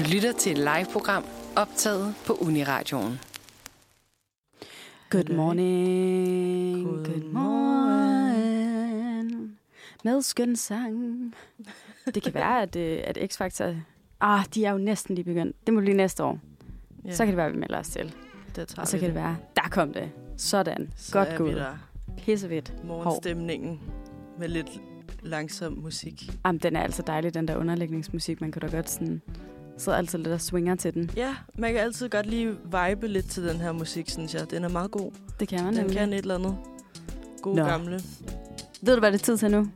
Du lytter til et live-program optaget på Uniradioen. Good morning. Good morning. Med skøn sang. Det kan være, at X-factor... de er jo næsten lige begyndt. Det må blive næste år. Yeah. Så kan det være, at vi melder os til. Og så kan det være, der kom det. Sådan. Så godt gået. Pissevidt. Morgenstemningen med lidt langsom musik. Jamen, den er altså dejlig, den der underlægningsmusik. Man kan da godt sådan... sidder altid lidt og swinger til den. Ja, man kan altid godt lige vibe lidt til den her musik, synes jeg. Den er meget god. Det kan man. Den nemlig. Kan et eller andet. Gode gamle. Ved du, hvad det er tid til nu?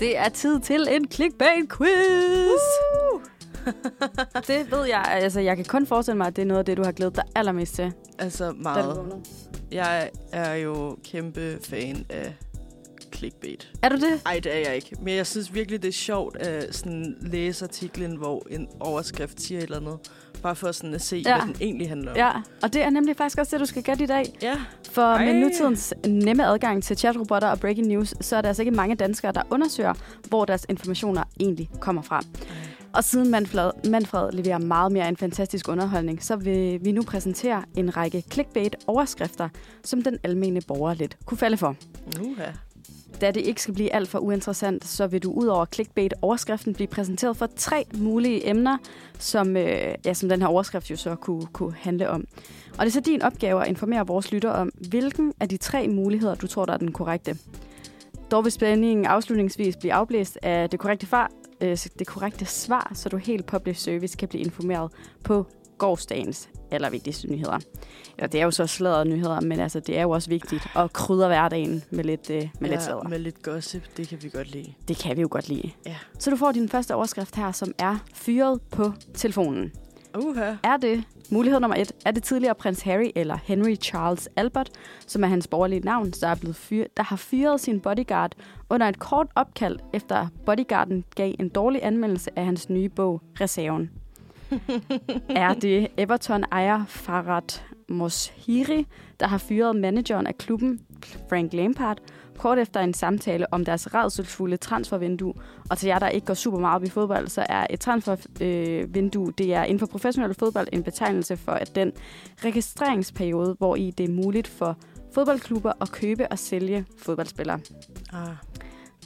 Det er tid til en clickbait-quiz! Det ved jeg. Altså, jeg kan kun forestille mig, at det er noget af det, du har glædet dig allermest til. Altså, meget. Jeg er jo kæmpe fan af clickbait. Er du det? Ej, det er jeg ikke. Men jeg synes virkelig, det er sjovt at sådan læse artiklen, hvor en overskrift siger et eller andet. Bare for sådan at se, hvad den egentlig handler om. Ja, og det er nemlig faktisk også det, du skal gætte i dag. Ja. For med nutidens nemme adgang til chatrobotter og breaking news, så er der altså ikke mange danskere, der undersøger, hvor deres informationer egentlig kommer fra. Og siden Manfred leverer meget mere en fantastisk underholdning, så vil vi nu præsentere en række clickbait-overskrifter, som den almene borger lidt kunne falde for. Da det ikke skal blive alt for uinteressant, så vil du ud over clickbait-overskriften blive præsenteret for 3 mulige emner, som den her overskrift jo så kunne handle om. Og det er så din opgave at informere vores lytter om, hvilken af de 3 muligheder, du tror, der er den korrekte. Dog vil spændingen afslutningsvis blive afblæst af det korrekte svar, så du helt public service kan blive informeret på gårdsdagens allervigtigste nyheder. Ja, det er jo så sladrede nyheder, men altså, det er jo også vigtigt at krydre hverdagen med lidt sladder. Ja, med lidt gossip, det kan vi godt lide. Det kan vi jo godt lide. Ja. Så du får din første overskrift her, som er fyret på telefonen. Er det mulighed nummer 1? Er det tidligere prins Harry eller Henry Charles Albert, som er hans borgerlige navn, der har fyret sin bodyguard under et kort opkald, efter bodyguarden gav en dårlig anmeldelse af hans nye bog, Reserven? Er det Everton-ejer Farhad Moshiri, der har fyret manageren af klubben, Frank Lampard, kort efter en samtale om deres rædselsfulde transfervindue? Og til jer, der ikke går super meget op i fodbold, så er et transfervindue, det er inden for professionel fodbold en betegnelse for at den registreringsperiode, hvor i det er muligt for fodboldklubber at købe og sælge fodboldspillere.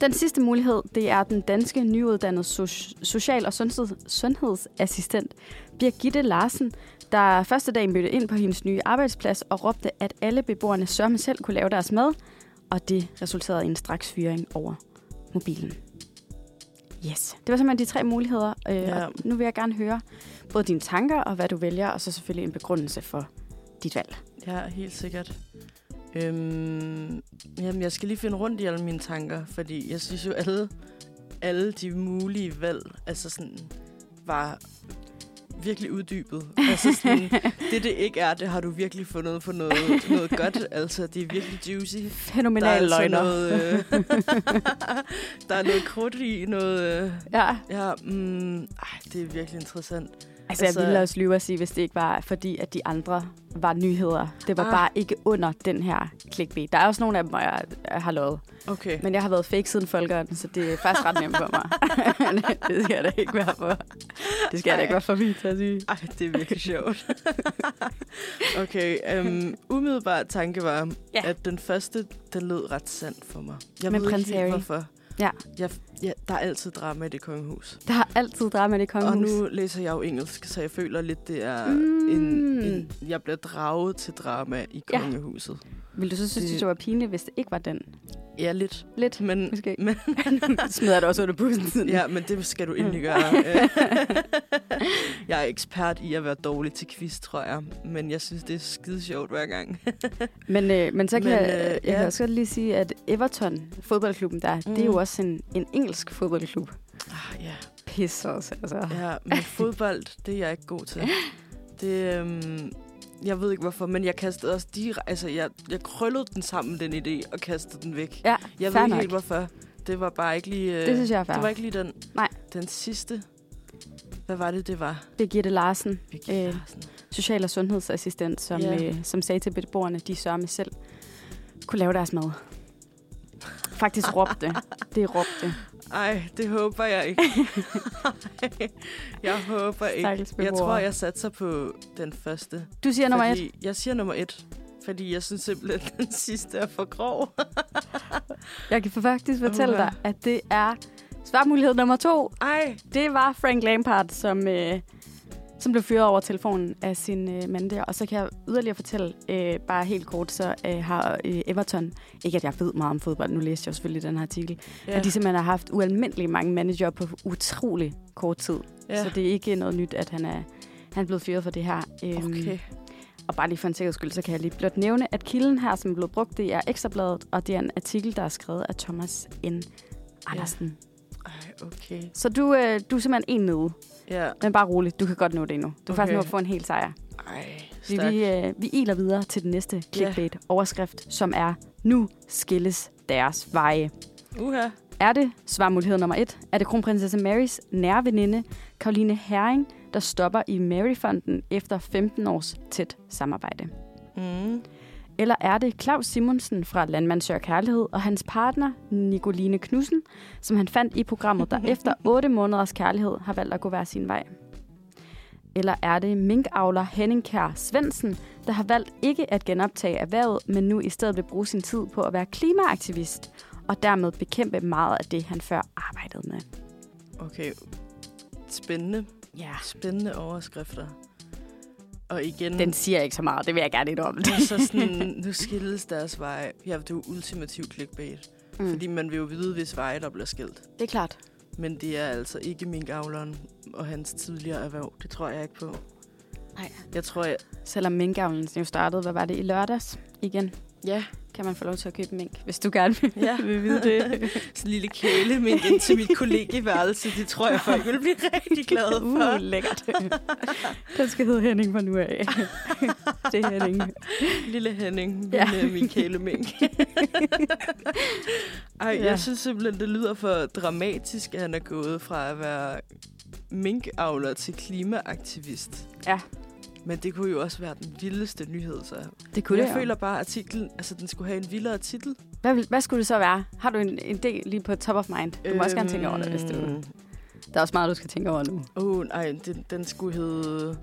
Den sidste mulighed, det er den danske nyuddannede social- og sundhedsassistent Birgitte Larsen, der første dag mødte ind på hendes nye arbejdsplads og råbte, at alle beboerne sørme selv kunne lave deres mad, og det resulterede i en straks fyring over mobilen. Yes, det var simpelthen de 3 muligheder, og nu vil jeg gerne høre både dine tanker og hvad du vælger, og så selvfølgelig en begrundelse for dit valg. Ja, helt sikkert. Jamen, jeg skal lige finde rundt i alle mine tanker, fordi jeg synes jo, alle de mulige valg altså sådan, var virkelig uddybet. Altså sådan, det ikke er, det har du virkelig fundet for noget godt. Altså, det er virkelig juicy. Fænomenale løgner. Altså der er noget krudt i, noget... det er virkelig interessant. Altså, jeg ville også lyve at sige, hvis det ikke var, fordi at de andre var nyheder. Det var bare ikke under den her clickbait. Der er også nogle af dem, hvor jeg har lovet. Okay. Men jeg har været fake siden folkehånden, så det er faktisk ret nemt for mig. Det skal jeg da ikke være for. Det skal jeg da ikke være for vildt til at sige. Ej, det er virkelig sjovt. Okay, umiddelbart tanke var, at den første, den lød ret sand for mig. Jeg ved ikke helt, hvorfor. Ja, der er altid drama i Det Kongehus. Der er altid drama i Det Kongehus. Og nu læser jeg jo engelsk, så jeg føler lidt, det er jeg bliver draget til drama i Kongehuset. Vil du så synes, det var pinligt, hvis det ikke var den? Ja, lidt. Lidt, men smider det også under bussen. Ja, men det skal du endelig gøre. Jeg er ekspert i at være dårlig til quiz, tror jeg. Men jeg synes, det er skide sjovt hver gang. Men så kan jeg kan også godt lige sige, at Everton, fodboldklubben der, det er jo også en engelsk fodboldklub. Pisse også, altså. Ja, men fodbold, det er jeg ikke god til. Det... jeg ved ikke hvorfor, men jeg kastede også jeg krøllede den sammen, den idé, og kastede den væk. Ja, jeg ved ikke helt hvorfor. Det var bare ikke lige... det synes jeg er fair. Det var ikke lige den. Nej. Den sidste. Hvad var det, det var? Birgitte Larsen. Social- og sundhedsassistent, som sagde til beboerne, de sørme selv kunne lave deres mad. Faktisk råbte. Det råbte. Ej, det håber jeg ikke. Jeg håber ikke. Jeg tror, jeg satser på den første. Du siger nummer 1? Jeg siger nummer 1. Fordi jeg synes simpelthen, at den sidste er for grov. Jeg kan faktisk fortælle dig, at det er svarmulighed nummer 2. Ej. Det var Frank Lampard, som blev fyret over telefonen af sin mand der. Og så kan jeg yderligere fortælle, bare helt kort, så har Everton, ikke at jeg ved meget om fodbold, nu læste jeg selvfølgelig den her artikel, yeah, at de simpelthen har haft ualmindeligt mange manager på utrolig kort tid. Yeah. Så det er ikke noget nyt, at han er blevet fyret for det her. Okay. Og bare lige for en sikkerheds skyld, så kan jeg lige blot nævne, at kilden her, som er blevet brugt, det er Ekstrabladet, og det er en artikel, der er skrevet af Thomas N. Andersen. Yeah. Okay. Så du er simpelthen en nede. Yeah. Men bare roligt, du kan godt nå det endnu. Du kan faktisk nå at få en hel sejr. Ej, stærkt. Vi iler videre til den næste clickbait-overskrift, som er, nu skilles deres veje. Uha. Er det svarmulighed nummer 1? Er det kronprinsesse Marys nære veninde, Karoline Herring, der stopper i Mary-fonden efter 15 års tæt samarbejde? Mm. Eller er det Claus Simonsen fra Landmandsgør Kærlighed og hans partner, Nicoline Knudsen, som han fandt i programmet, der efter 8 måneders kærlighed har valgt at gå hver sin vej? Eller er det minkavler Henning Kjær Svendsen, der har valgt ikke at genoptage erhvervet, men nu i stedet vil bruge sin tid på at være klimaaktivist, og dermed bekæmpe meget af det, han før arbejdede med? Okay. Spændende. Ja. Spændende overskrifter. Og igen, den siger ikke så meget, det vil jeg gerne lidt om. Så sådan, nu skilles deres veje. Ja, det er jo ultimativt clickbait. Mm. Fordi man vil jo vide, hvis veje der bliver skilt. Det er klart. Men det er altså ikke minkavleren og hans tidligere erhverv. Det tror jeg ikke på. Nej. Jeg tror, selvom minkavlen jo startede, hvad var det, i lørdags igen? Ja. Kan man få lov til at købe mink, hvis du gerne vil vide det. Sådan en lille kælemink ind til mit kollegeværelse, det tror jeg folk vil blive rigtig glade for. Lækkert. Den skal hedde Henning fra nu af. Det er Henning. Lille Henning, min kælemink. Ej, jeg synes simpelthen, det lyder for dramatisk, at han er gået fra at være minkavler til klimaaktivist. Ja. Men det kunne jo også være den vildeste nyhed, så. Det kunne jeg føler bare, at artiklen, altså, den skulle have en vildere titel. Hvad skulle det så være? Har du en del lige på top of mind? Du må også gerne tænke over det, hvis du... Der er også meget, du skal tænke over nu. Nej, den skulle hedde...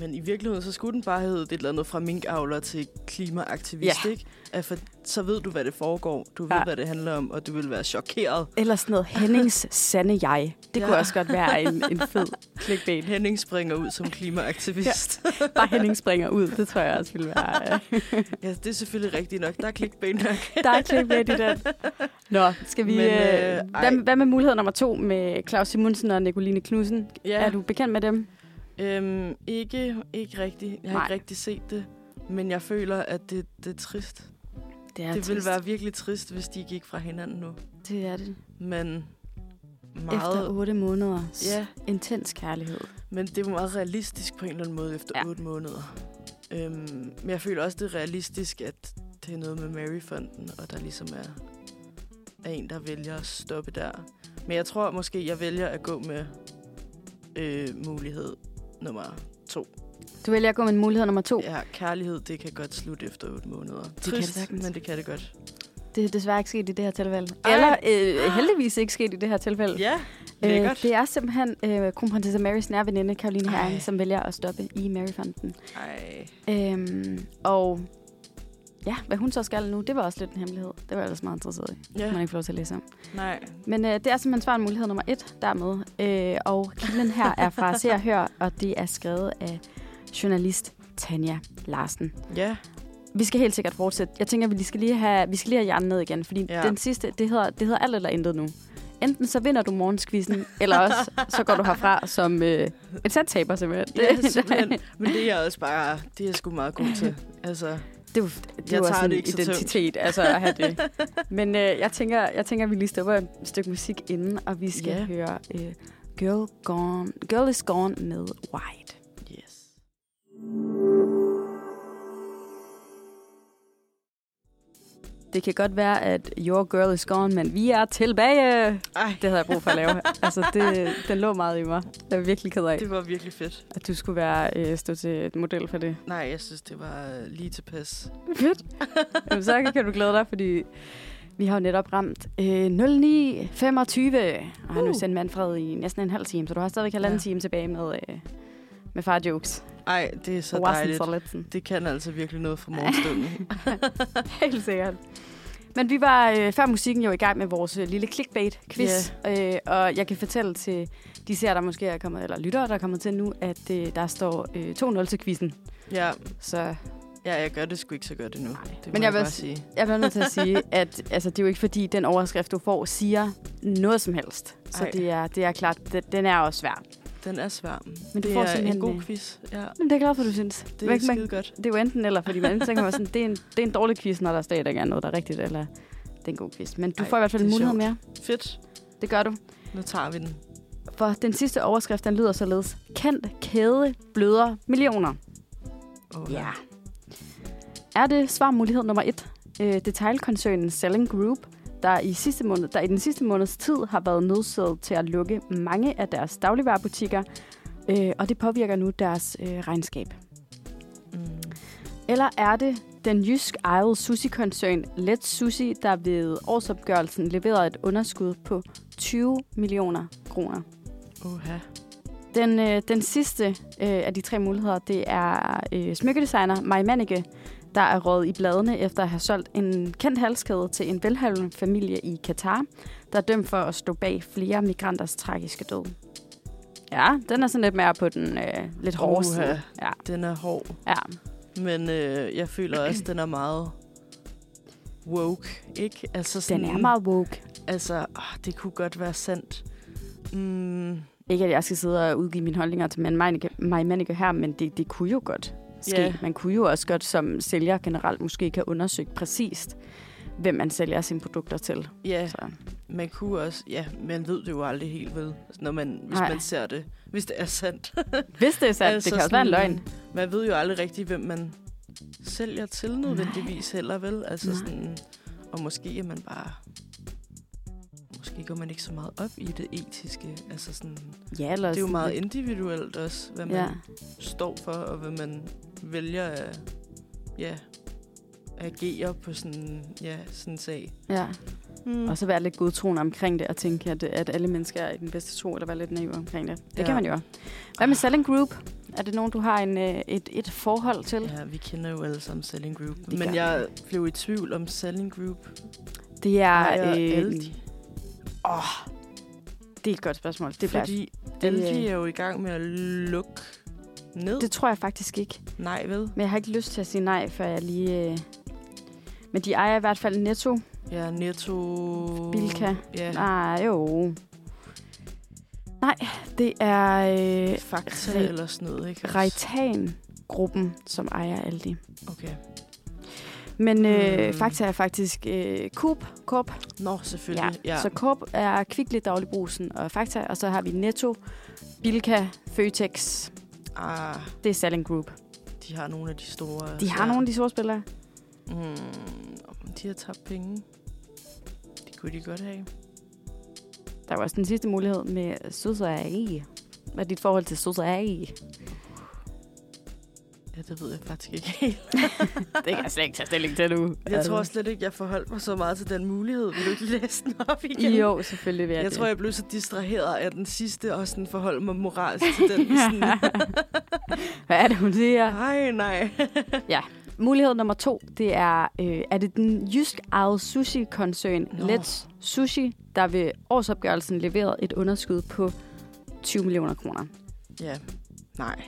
Men i virkeligheden, så skulle den bare hedde det eller andet fra minkavler til klimaaktivist, ikke? For så ved du, hvad det foregår. Du ved, hvad det handler om, og du vil være chokeret. Eller sådan noget Hennings sande jeg. Det kunne også godt være en fed clickbait. Henning springer ud som klimaaktivist. Ja. Bare Henning springer ud, det tror jeg også ville være. Ja, det er selvfølgelig rigtigt nok. Der er clickbait nok. Der er clickbait i den. Nå, skal vi... Men, hvad med mulighed nummer 2 med Claus Simonsen og Nicoline Knudsen? Yeah. Er du bekendt med dem? Ikke rigtigt. Jeg har ikke rigtig set det. Men jeg føler, at det er trist. Det ville være virkelig trist, hvis de gik fra hinanden nu. Det er det. Men meget... Efter 8 måneders intens kærlighed. Men det er meget realistisk på en eller anden måde efter 8 måneder. Men jeg føler også, det er realistisk, at det er noget med Mary-fonden, og der ligesom er en, der vælger at stoppe der. Men jeg tror måske, jeg vælger at gå med mulighed nummer 2. Du vælger at gå med mulighed nummer 2? Ja, kærlighed, det kan godt slutte efter 8 måneder. Trist, men det kan det godt. Det er desværre ikke sket i det her tilfælde. Eller heldigvis ikke sket i det her tilfælde. Ja, lækkert. Det er simpelthen kronprinsesse Marys nære veninde, Karoline Herring, som vælger at stoppe i Mary-fonden. Og ja, hvad hun så skal nu, det var også lidt en hemmelighed. Det var jeg også meget interesseret i. Yeah. Man ikke får lov til at læse om. Nej. Men det er simpelthen svaret mulighed nummer 1 dermed. Og kilden her er fra Se og Hør, og det er skrevet af journalist Tanja Larsen. Ja. Yeah. Vi skal helt sikkert fortsætte. Jeg tænker, at vi skal lige have hjernen ned igen, fordi den sidste, det hedder alt eller intet nu. Enten så vinder du morgenskvisten, eller også så går du herfra som et sandtaber, simpelthen. Ja, simpelthen. Men det er også bare, det er sgu meget god til. Altså... Det var sådan en identitet, altså at have det. Men jeg tænker, at vi lige stopper et stykke musik inden, og vi skal høre Girl Is Gone med White. Yes. Det kan godt være, at your girl is gone, men vi er tilbage. Ej. Det havde jeg brug for at lave. Altså, den lå meget i mig. Jeg var virkelig ked af. Det var virkelig fedt. At du skulle stå til et model for det. Nej, jeg synes, det var lige tilpas. Fedt. Jamen, så kan du glæde dig, fordi Vi har jo netop ramt 09:25, og har nu sendt Manfred i næsten en halv time, så du har stadig halvanden time tilbage med farjokes. Ej, det er så dejligt. Det kan altså virkelig noget fra morgenstunden. Helt sikkert. Men vi var før musikken jo i gang med vores lille clickbait-quiz, og jeg kan fortælle til de seere, der måske er kommet, eller lyttere, der er kommet til nu, at der står 2-0 til quizzen. Ja. Så... Ja, jeg gør det sgu ikke så godt endnu. Det men jeg vil sige. Jeg bliver nødt til at sige, at altså, det er jo ikke fordi, den overskrift, du får, siger noget som helst. Så det er klart, den er også svær. Den er svær. Men det er en god quiz. Ja. Jamen, det er klart, for du synes. Det er skide godt. Det er jo enten eller, fordi man tænker sådan, det er en dårlig quiz, når der stadig ikke er noget, der er rigtigt, eller det er en god quiz. Men du får i hvert fald en mulighed mere. Fedt. Det gør du. Nu tager vi den. For den sidste overskrift, den lyder således. Kendt kæde bløder millioner. Ja. Er det svarmulighed nummer 1? Detailkoncernen Salling Group, der i den sidste måneds tid har været nødsaget til at lukke mange af deres dagligvarebutikker, og det påvirker nu deres regnskab. Mm. Eller er det den jysk-ejede sushi-koncern Let's Sushi, der ved årsopgørelsen leverede et underskud på 20 millioner kroner? Oha. Den sidste af de tre muligheder, det er smykkedesigner Maj Mannicke, der er røget i bladene efter at have solgt en kendt halskæde til en velhavende familie i Katar, der er dømt for at stå bag flere migranters tragiske død. Ja, den er sådan lidt mere på den lidt hårde side. Ja. Den er hård. Ja. Men jeg føler også, at den er meget woke, ikke? Altså sådan, den er meget woke. Altså, det kunne godt være sandt. Ikke, at jeg skal sidde og udgive mine holdninger til Maj Mannicke her, men det kunne jo godt ske. Yeah. Man kunne jo også godt som sælger generelt måske kan undersøge præcist, hvem man sælger sine produkter til. Ja, yeah. Man kunne også... Ja, man ved det jo aldrig helt vel, når man, hvis man ser det. Hvis det er sandt. Hvis det er sandt, altså, det kan også være en løgn. Man ved jo aldrig rigtigt, hvem man sælger til nødvendigvis heller vel. Altså sådan, og måske er man bare... Måske går man ikke så meget op i det etiske. Altså sådan, det er jo meget individuelt også, hvad man står for, og hvad man vælger at agere på sådan en sag. Ja. Og så være lidt godtroende omkring det, og tænke, at alle mennesker er i den bedste tro, eller være lidt naive omkring det. Det kan man jo. Hvad med Salling Group? Er det nogen, du har et forhold til? Ja, vi kender jo alle sammen Salling Group. Men jeg blev i tvivl om Salling Group. Det er... Aldi. Det er et godt spørgsmål. Det er fordi Aldi er jo i gang med at lukke ned. Det tror jeg faktisk ikke. Nej, vel? Men jeg har ikke lyst til at sige nej, før jeg lige... Men de ejer i hvert fald Netto. Ja, Netto... Bilka. Ja. Nej, jo. Nej, det er... Fakta eller sådan noget, ikke? Reitan-gruppen, som ejer Aldi. Okay. Men Fakta er faktisk Coop. Nå, selvfølgelig. Ja. Så Coop er Kvickly, Dagligbrusen og Fakta. Og så har vi Netto, Bilka, Føtex. Det er Salling Group. De har nogle af de store... De har nogle af de store spillere. De har tabt penge. Det kunne de godt have. Der var også den sidste mulighed med Sushi. Hvad er dit forhold til Sushi? Ja, det ved jeg faktisk ikke helt. Det kan jeg slet ikke tage stilling til nu. Jeg tror slet ikke, jeg forholdt mig så meget til den mulighed. Vil du ikke læse den op igen? Jo, selvfølgelig vil jeg tror, jeg blev så distraheret af den sidste, og sådan forholdt mig moralsk til den. Sådan. Hvad er det, hun siger? Nej. Ja, mulighed nummer 2, det er, er det den jysk-ejede sushi-koncern Let's Sushi, der ved årsopgørelsen leverede et underskud på 20 millioner kroner? Ja, nej.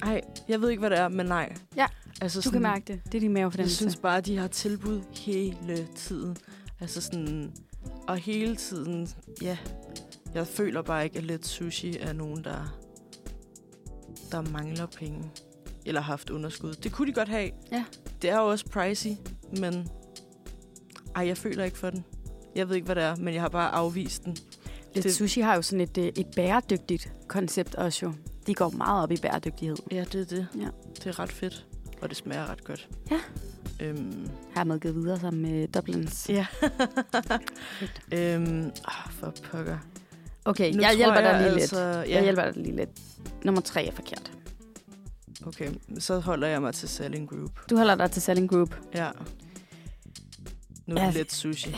Nej, jeg ved ikke, hvad det er, men nej. Ja, altså, du sådan, kan mærke det. Det er din mavefornemmelse. Jeg synes bare, at de har tilbud hele tiden. Altså sådan... Og hele tiden... Ja, jeg føler bare ikke, at Let's Sushi er nogen, der mangler penge. Eller har haft underskud. Det kunne de godt have. Ja. Det er jo også pricey, men... Ej, jeg føler ikke for den. Jeg ved ikke, hvad det er, men jeg har bare afvist den. Let's Sushi har jo sådan et bæredygtigt koncept også jo. De går meget op i bæredygtighed. Ja, det er det. Ja. Det er ret fedt, og det smager ret godt. Ja. Har man givet videre sammen med Dublins. Ja. For pokker. Okay, jeg hjælper dig lige lidt. Jeg hjælper dig lige lidt. Nummer 3 er forkert. Okay, så holder jeg mig til Salling Group. Du holder dig til Salling Group? Ja. nu er det lidt sushi.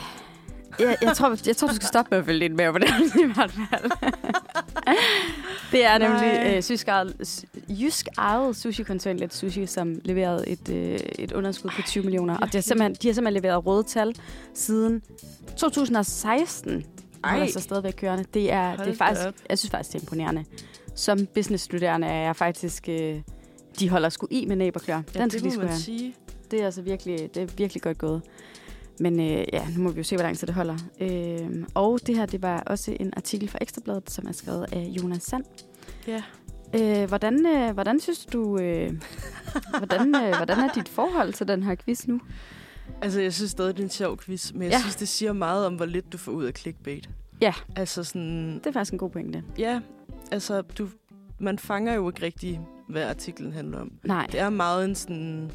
Jeg tror, du skal stoppe med at følge lidt med på det i hvert fald. Det er nemlig jysk ejet sushi-koncern Let's Sushi, som leverede et underskud på 20 millioner. Og de har simpelthen leveret røde tal siden 2016. Ej. Holder sig stadigvæk kørende. Det er faktisk, jeg synes faktisk, det er imponerende. Som businessstuderende er jeg faktisk... de holder sgu i med næb og klør. Ja, det må man sige. Det er altså virkelig godt gået. Men nu må vi jo se, hvor lang tid det holder. Og det her, det var også en artikel fra Ekstrabladet, som er skrevet af Jonas Sand. Ja. Hvordan synes du... hvordan er dit forhold til den her quiz nu? Altså, jeg synes stadig, det er en sjov quiz, men jeg synes, det siger meget om, hvor lidt du får ud af clickbait. Ja. Altså sådan... Det er faktisk en god pointe. Ja, altså, man fanger jo ikke rigtig, hvad artiklen handler om. Nej. Det er meget en sådan...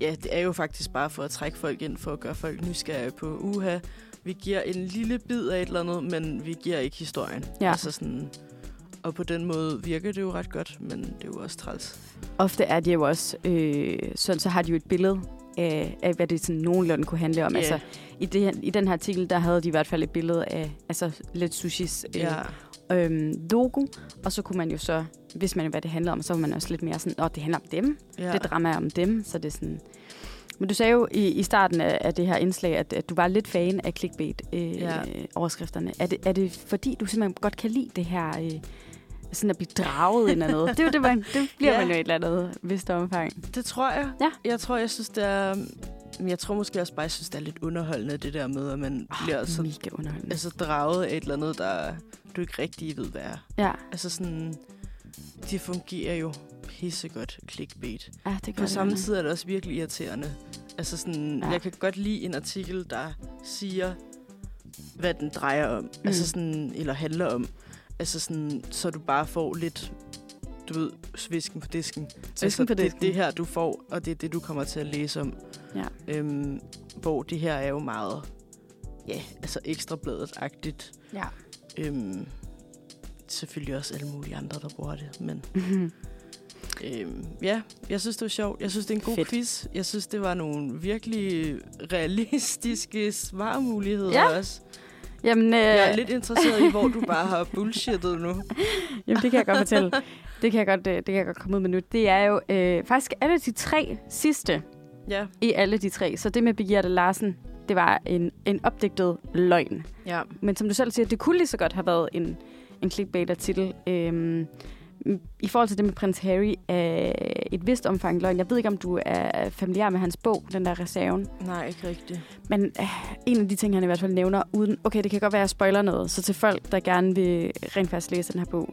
Ja, det er jo faktisk bare for at trække folk ind, for at gøre folk nysgerrige på uha. Vi giver en lille bid af et eller andet, men vi giver ikke historien. Ja. Altså sådan, og på den måde virker det jo ret godt, men det er jo også træls. Ofte er det jo også... så har de jo et billede af, hvad det sådan nogenlunde kunne handle om. Yeah. Altså, i den her artikel, der havde de i hvert fald et billede af Let's Sushis logo. Og så kunne man jo så... Hvis man jo, hvad det handler om, så var man også lidt mere sådan, det handler om dem. Ja. Det drama om dem, så det er sådan... Men du sagde jo i starten af det her indslag, at du var lidt fan af clickbait-overskrifterne. Er det fordi, du simpelthen godt kan lide det her, sådan at blive draget ind af noget? Det bliver man jo et eller andet vist omfang. Det tror jeg. Ja. Jeg tror måske også bare, jeg synes, det er lidt underholdende, det der med, at man bliver så draget af et eller andet, der du ikke rigtig ved, hvad er. Ja. Altså sådan... De fungerer jo pissegodt, clickbait. På samme tid er det også virkelig irriterende. Altså sådan, jeg kan godt lide en artikel, der siger, hvad den drejer om. Altså sådan, eller handler om. Altså sådan, så du bare får lidt, du ved, svisken på disken. Svisken på disken. Det er det her, du får, og det er det, du kommer til at læse om. Ja. Hvor det her er jo meget, Ekstrabladet-agtigt. Ja. Selvfølgelig også alle mulige andre, der bruger det, men jeg synes, det var sjovt. Jeg synes, det er en god quiz. Jeg synes, det var nogle virkelig realistiske svarmuligheder også. Jamen, jeg er lidt interesseret i, hvor du bare har bullshittet nu. Jamen, det kan jeg godt fortælle. Det kan jeg godt komme ud med nu. Det er jo faktisk alle de tre sidste i alle de tre. Så det med Birgitte Larsen, det var en opdigtet løgn. Ja. Men som du selv siger, det kunne lige så godt have været en clickbait-titel. I forhold til det med prins Harry, et vist omfang løgn. Jeg ved ikke, om du er familiær med hans bog, den der Reserven. Nej, ikke rigtigt. Men en af de ting, han i hvert fald nævner, uden... Okay, det kan godt være, at jeg spoiler noget. Så til folk, der gerne vil rent faktisk læse den her bog...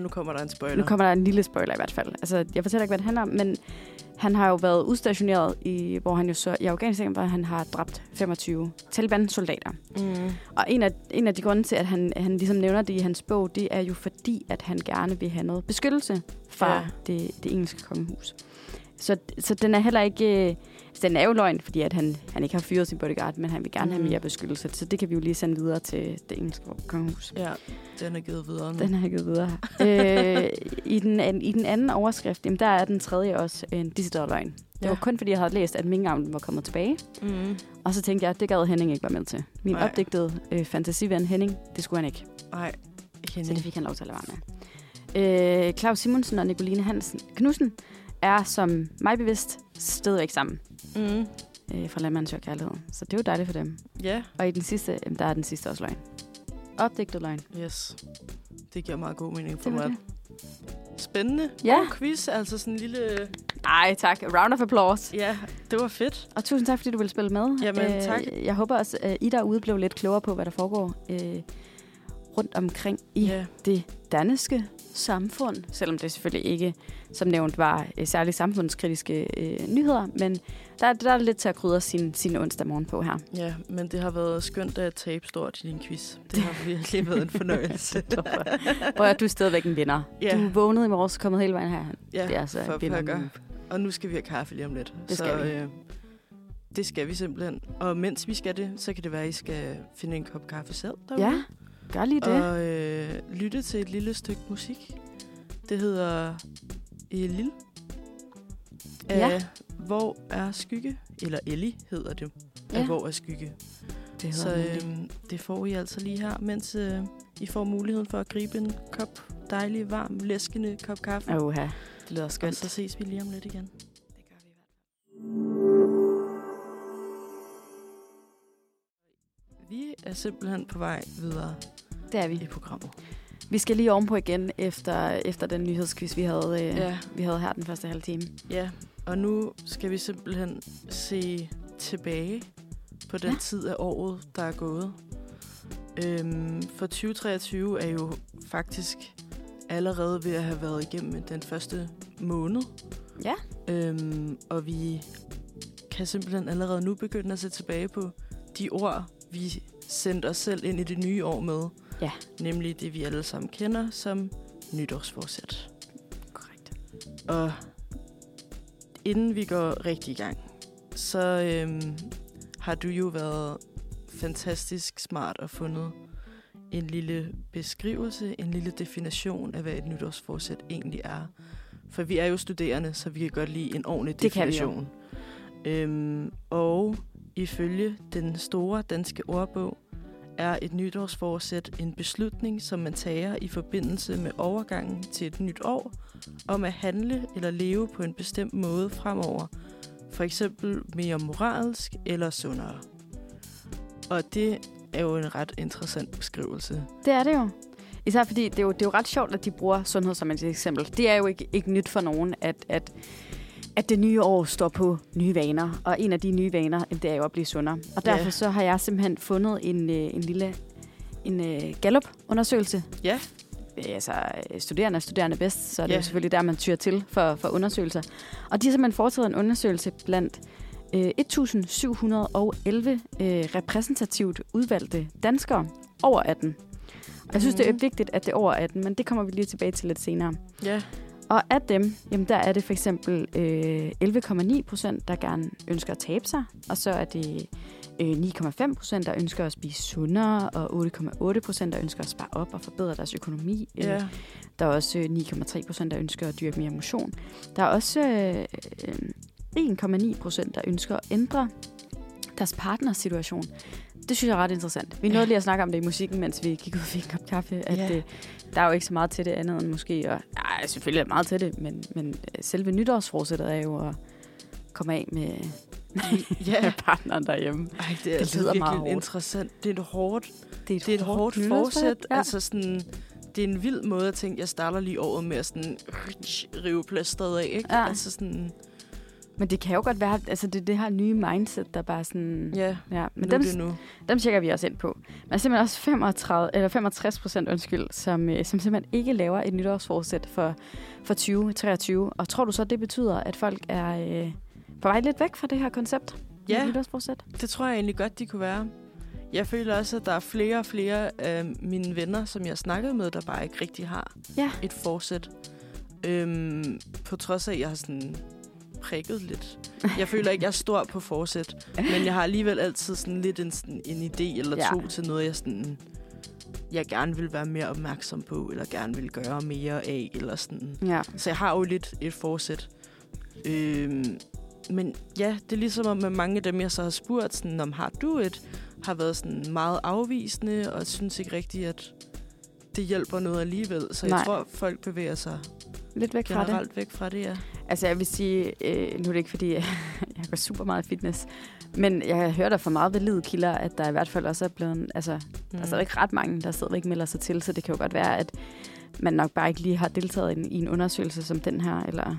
nu kommer der en spoiler. Nu kommer der en lille spoiler i hvert fald. Altså, jeg fortæller ikke, hvad det handler om, men han har jo været udstationeret i Afghanistan, hvor han har dræbt 25 Taliban-soldater. Mm. Og en af de grunde til, at han ligesom nævner det i hans bog, det er jo fordi, at han gerne vil have noget beskyttelse fra det engelske kongehus. Så den er heller ikke... Den er jo løgn, fordi at han ikke har fyret sin bodyguard, men han vil gerne have mere beskyttelse. Så det kan vi jo lige sende videre til det engelske kongehus. Ja, den er givet videre nu. Den er givet videre. I den anden overskrift, jamen, der er den tredje også en digital løgn. Det var kun fordi, jeg havde læst, at minkavlen var kommet tilbage. Mm. Og så tænkte jeg, at det gad Henning ikke være med til. Min opdigtede fantasiven Henning, det skulle han ikke. Nej, Henning. Så det fik han lov til at lade være med. Claus Simonsen og Nicoline Knudsen er, som mig bevidst, stadigvæk sammen. Mm. Fra Landmandsgør Kærlighed. Så det er jo dejligt for dem. Ja. Yeah. Og i den sidste, der er den sidste også løgn. Opdigtet løgn. Yes. Det giver meget god mening for mig. Spændende. Ja. God quiz, altså sådan en lille... Ej, tak. Round of applause. Ja, det var fedt. Og tusind tak, fordi du ville spille med. Jamen, tak. Jeg håber også, at I derude blev lidt klogere på, hvad der foregår rundt omkring i det danske samfund. Selvom det selvfølgelig ikke, som nævnt, var særligt samfundskritiske nyheder. Men der er lidt til at krydre sin onsdag morgen på her. Ja, men det har været skønt at tabe stort i din quiz. Det har virkelig været en fornøjelse. Prøv at du er stadigvæk en vinder. Yeah. Du er vågnet i morges og kommet hele vejen herhen. Ja, det er altså for pokker. Og nu skal vi have kaffe lige om lidt. Det skal vi. Det skal vi simpelthen. Og mens vi skal det, så kan det være, at I skal finde en kop kaffe selv derude. Ja. Gør lige det. Og lytte til et lille stykke musik. Det hedder Elil. Hvor er skygge? Eller Ellie hedder det. af Vår af Skygge. Det så det får I altså lige her, mens I får muligheden for at gribe en kop dejlig, varm, læskende kop kaffe. Oha, det lyder skønt. Og så ses vi lige om lidt igen. Det gør vi i hvert fald. Vi er simpelthen på vej videre. Det er vi. I programmet. Vi skal lige ovenpå igen efter den nyhedsquiz, vi havde, vi havde her den første halve time. Ja, og nu skal vi simpelthen se tilbage på den tid af året, der er gået. For 2023 er jo faktisk allerede ved at have været igennem den første måned. Ja. Og vi kan simpelthen allerede nu begynde at se tilbage på de ord, vi sendte os selv ind i det nye år med. Ja. Nemlig det, vi alle sammen kender som nytårsforsæt. Korrekt. Og inden vi går rigtig i gang, så har du jo været fantastisk smart og fundet en lille beskrivelse, en lille definition af, hvad et nytårsforsæt egentlig er. For vi er jo studerende, så vi kan godt lide en ordentlig definition. Og ifølge den store danske ordbog, er et nytårsforsæt en beslutning, som man tager i forbindelse med overgangen til et nyt år, om at handle eller leve på en bestemt måde fremover, for eksempel mere moralsk eller sundere. Og det er jo en ret interessant beskrivelse. Det er det jo. Især fordi det er jo ret sjovt, at de bruger sundhed som et eksempel. Det er jo ikke nyt for nogen, at det nye år står på nye vaner, og en af de nye vaner, det er jo at blive sundere. Og derfor så har jeg simpelthen fundet en lille Gallup-undersøgelse. Ja. Altså, studerende bedst, så det er jo selvfølgelig der, man tyr til for undersøgelser. Og de har simpelthen foretaget en undersøgelse blandt 1.711 repræsentativt udvalgte danskere over 18. Og jeg synes, det er vigtigt, at det er over 18, men det kommer vi lige tilbage til lidt senere. Ja. Og af dem, jamen der er det for eksempel 11,9%, der gerne ønsker at tabe sig. Og så er det 9,5%, der ønsker at spise sundere. Og 8,8%, der ønsker at spare op og forbedre deres økonomi. Yeah. Der er også 9,3%, der ønsker at dyrke mere motion. Der er også 1,9%, der ønsker at ændre deres partnersituation. Det synes jeg er ret interessant. Vi nåede lige at snakke om det i musikken, mens vi gik ud og fik en kop kaffe. At der er jo ikke så meget til det andet end måske. Og, selvfølgelig er meget til det, men selve nytårsforsættet er jo at komme af med partneren derhjemme. Ej, det er altså lyder virkelig meget hårdt. Interessant. Det er hårdt. Det er et hårdt forsæt. Ja. Altså sådan, det er en vild måde at tænke, jeg starter lige året med at sådan, rive plasteret af. Ikke? Ja. Altså sådan... Men det kan jo godt være, altså det er det her nye mindset, der bare sådan... Ja, men dem tjekker vi også ind på. Men simpelthen også 65%, som simpelthen ikke laver et nytårsforsæt for 2023. Og tror du så, det betyder, at folk er på vej lidt væk fra det her koncept? Ja, det tror jeg egentlig godt, de kunne være. Jeg føler også, at der er flere og flere af mine venner, som jeg snakkede med, der bare ikke rigtig har et forsæt. På trods af, at jeg har sådan... prikket lidt. Jeg føler ikke, jeg er stor på forsæt, men jeg har alligevel altid sådan lidt en idé eller to til noget, jeg gerne vil være mere opmærksom på, eller gerne vil gøre mere af, eller sådan. Ja. Så jeg har jo lidt et forsæt. Men ja, det er ligesom om, at mange af dem, jeg så har spurgt, sådan, om har du et, har været sådan meget afvisende, og synes ikke rigtigt, at det hjælper noget alligevel. Så jeg tror, folk bevæger sig lidt væk fra det. Generelt væk fra det, ja. Altså, jeg vil sige, nu er det ikke, fordi jeg går super meget i fitness, men jeg har hørt af for meget valide kilder, at der i hvert fald også er blevet... Altså, der er stadig ikke ret mange, der stadigvæk melder sig til, så det kan jo godt være, at man nok bare ikke lige har deltaget i en undersøgelse som den her, eller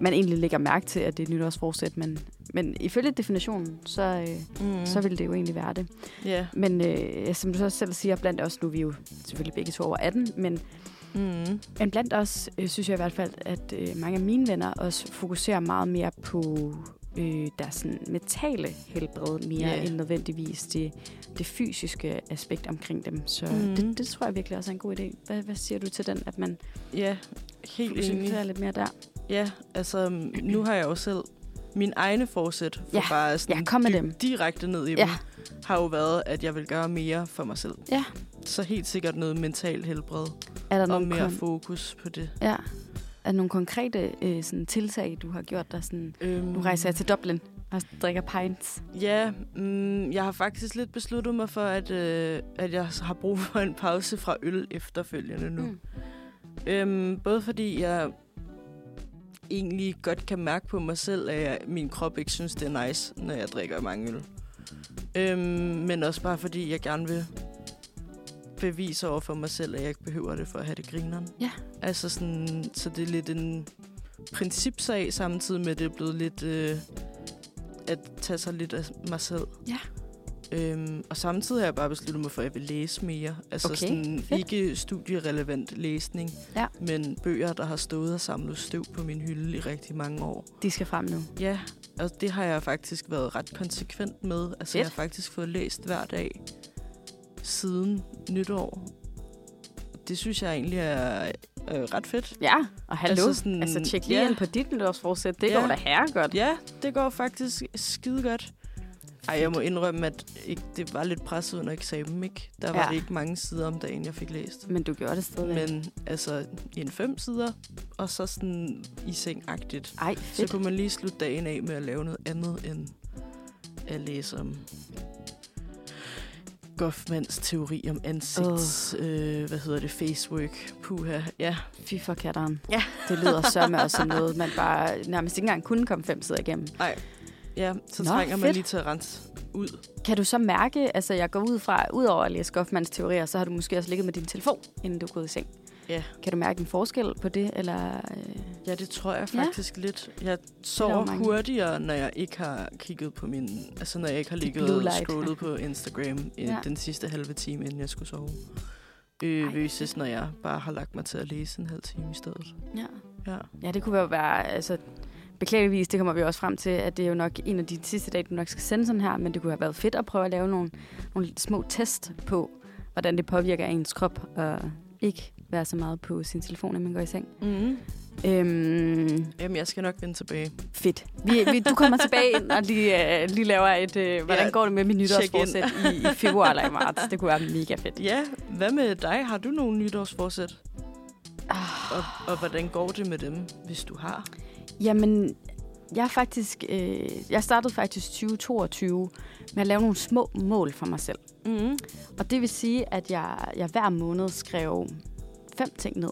man egentlig lægger mærke til, at det er et nytårsforsæt, men ifølge definitionen, så ville det jo egentlig være det. Yeah. Men som du så selv siger, blandt os, nu er vi jo selvfølgelig begge to over 18, men... Men blandt os synes jeg i hvert fald, at mange af mine venner også fokuserer meget mere på deres sådan, mentale helbred, mere end nødvendigvis det fysiske aspekt omkring dem. Så det tror jeg virkelig også er en god idé. Hvad siger du til den, at man fokuserer lidt mere der? Ja, altså nu har jeg jo selv min egne forsæt for bare sådan direkte ned i dem, har jo været, at jeg vil gøre mere for mig selv. Ja. Så helt sikkert noget mentalt helbred og mere fokus på det. Ja. Er der nogle konkrete sådan, tiltag, du har gjort dig? Nu rejser jeg til Dublin. og drikker pints? Ja, jeg har faktisk lidt besluttet mig for, at jeg har brug for en pause fra øl efterfølgende nu. Både fordi jeg egentlig godt kan mærke på mig selv, at min krop ikke synes, det er nice, når jeg drikker mange øl. Men også bare fordi jeg gerne vil bevise over for mig selv, at jeg ikke behøver det for at have det grineren. Ja. Altså sådan, så det er lidt en principsag, samtidig med, at det er blevet lidt at tage sig lidt af mig selv. Ja. Og samtidig har jeg bare besluttet mig for, at jeg vil læse mere. Altså okay, sådan fedt. Ikke studierelevant læsning, ja, men bøger, der har stået og samlet støv på min hylde i rigtig mange år. De skal frem nu. Ja, og det har jeg faktisk været ret konsekvent med. Altså fedt. Jeg har faktisk fået læst hver dag siden nytår. Det synes jeg egentlig er ret fedt. Ja, og hallo. Altså tjek lige ind på dit nytårsforsæt. Det går da herregodt. Ja, det går faktisk skide godt. Ej, jeg må indrømme, at det var lidt presset under eksamen, ikke? Der var det ikke mange sider om dagen, jeg fik læst. Men du gjorde det stadigvæk. Men altså, i en 5 sider, og så sådan i seng-agtigt. Ej, fedt. Så kunne man lige slutte dagen af med at lave noget andet, end at læse om Goffmans teori om ansigts... facework. Puha, ja. Fy for katteren. Ja. Det lyder sørme også som noget, man bare nærmest ikke engang kunne komme 5 sider igennem. Nej. Ja, så trænger man lige til at rense ud. Kan du så mærke, altså jeg går ud fra, udover at læse Goffmans teorier, så har du måske også ligget med din telefon, inden du går i seng. Ja. Kan du mærke en forskel på det, eller? Ja, det tror jeg faktisk lidt. Jeg sover hurtigere, når jeg ikke har kigget på min, altså når jeg ikke har ligget og scrollet på Instagram den sidste halve time, inden jeg skulle sove. Øvøses, når jeg bare har lagt mig til at læse en halv time i stedet. Ja, det kunne jo være, altså... Beklageligvis, det kommer vi også frem til, at det er jo nok en af de sidste dage, du nok skal sende sådan her, men det kunne have været fedt at prøve at lave nogle små test på, hvordan det påvirker ens krop, og ikke være så meget på sin telefon, når man går i seng. Mm-hmm. Jamen, jeg skal nok vende tilbage. Fedt. Du kommer tilbage ind og lige laver et, hvordan går det med min nytårsforsæt i februar eller i marts. Det kunne være mega fedt. Ja, hvad med dig? Har du nogle nytårsforsæt? Og hvordan går det med dem, hvis du har? Jamen, jeg startede faktisk 2022 med at lave nogle små mål for mig selv. Mm-hmm. Og det vil sige, at jeg hver måned skrev 5 ting ned,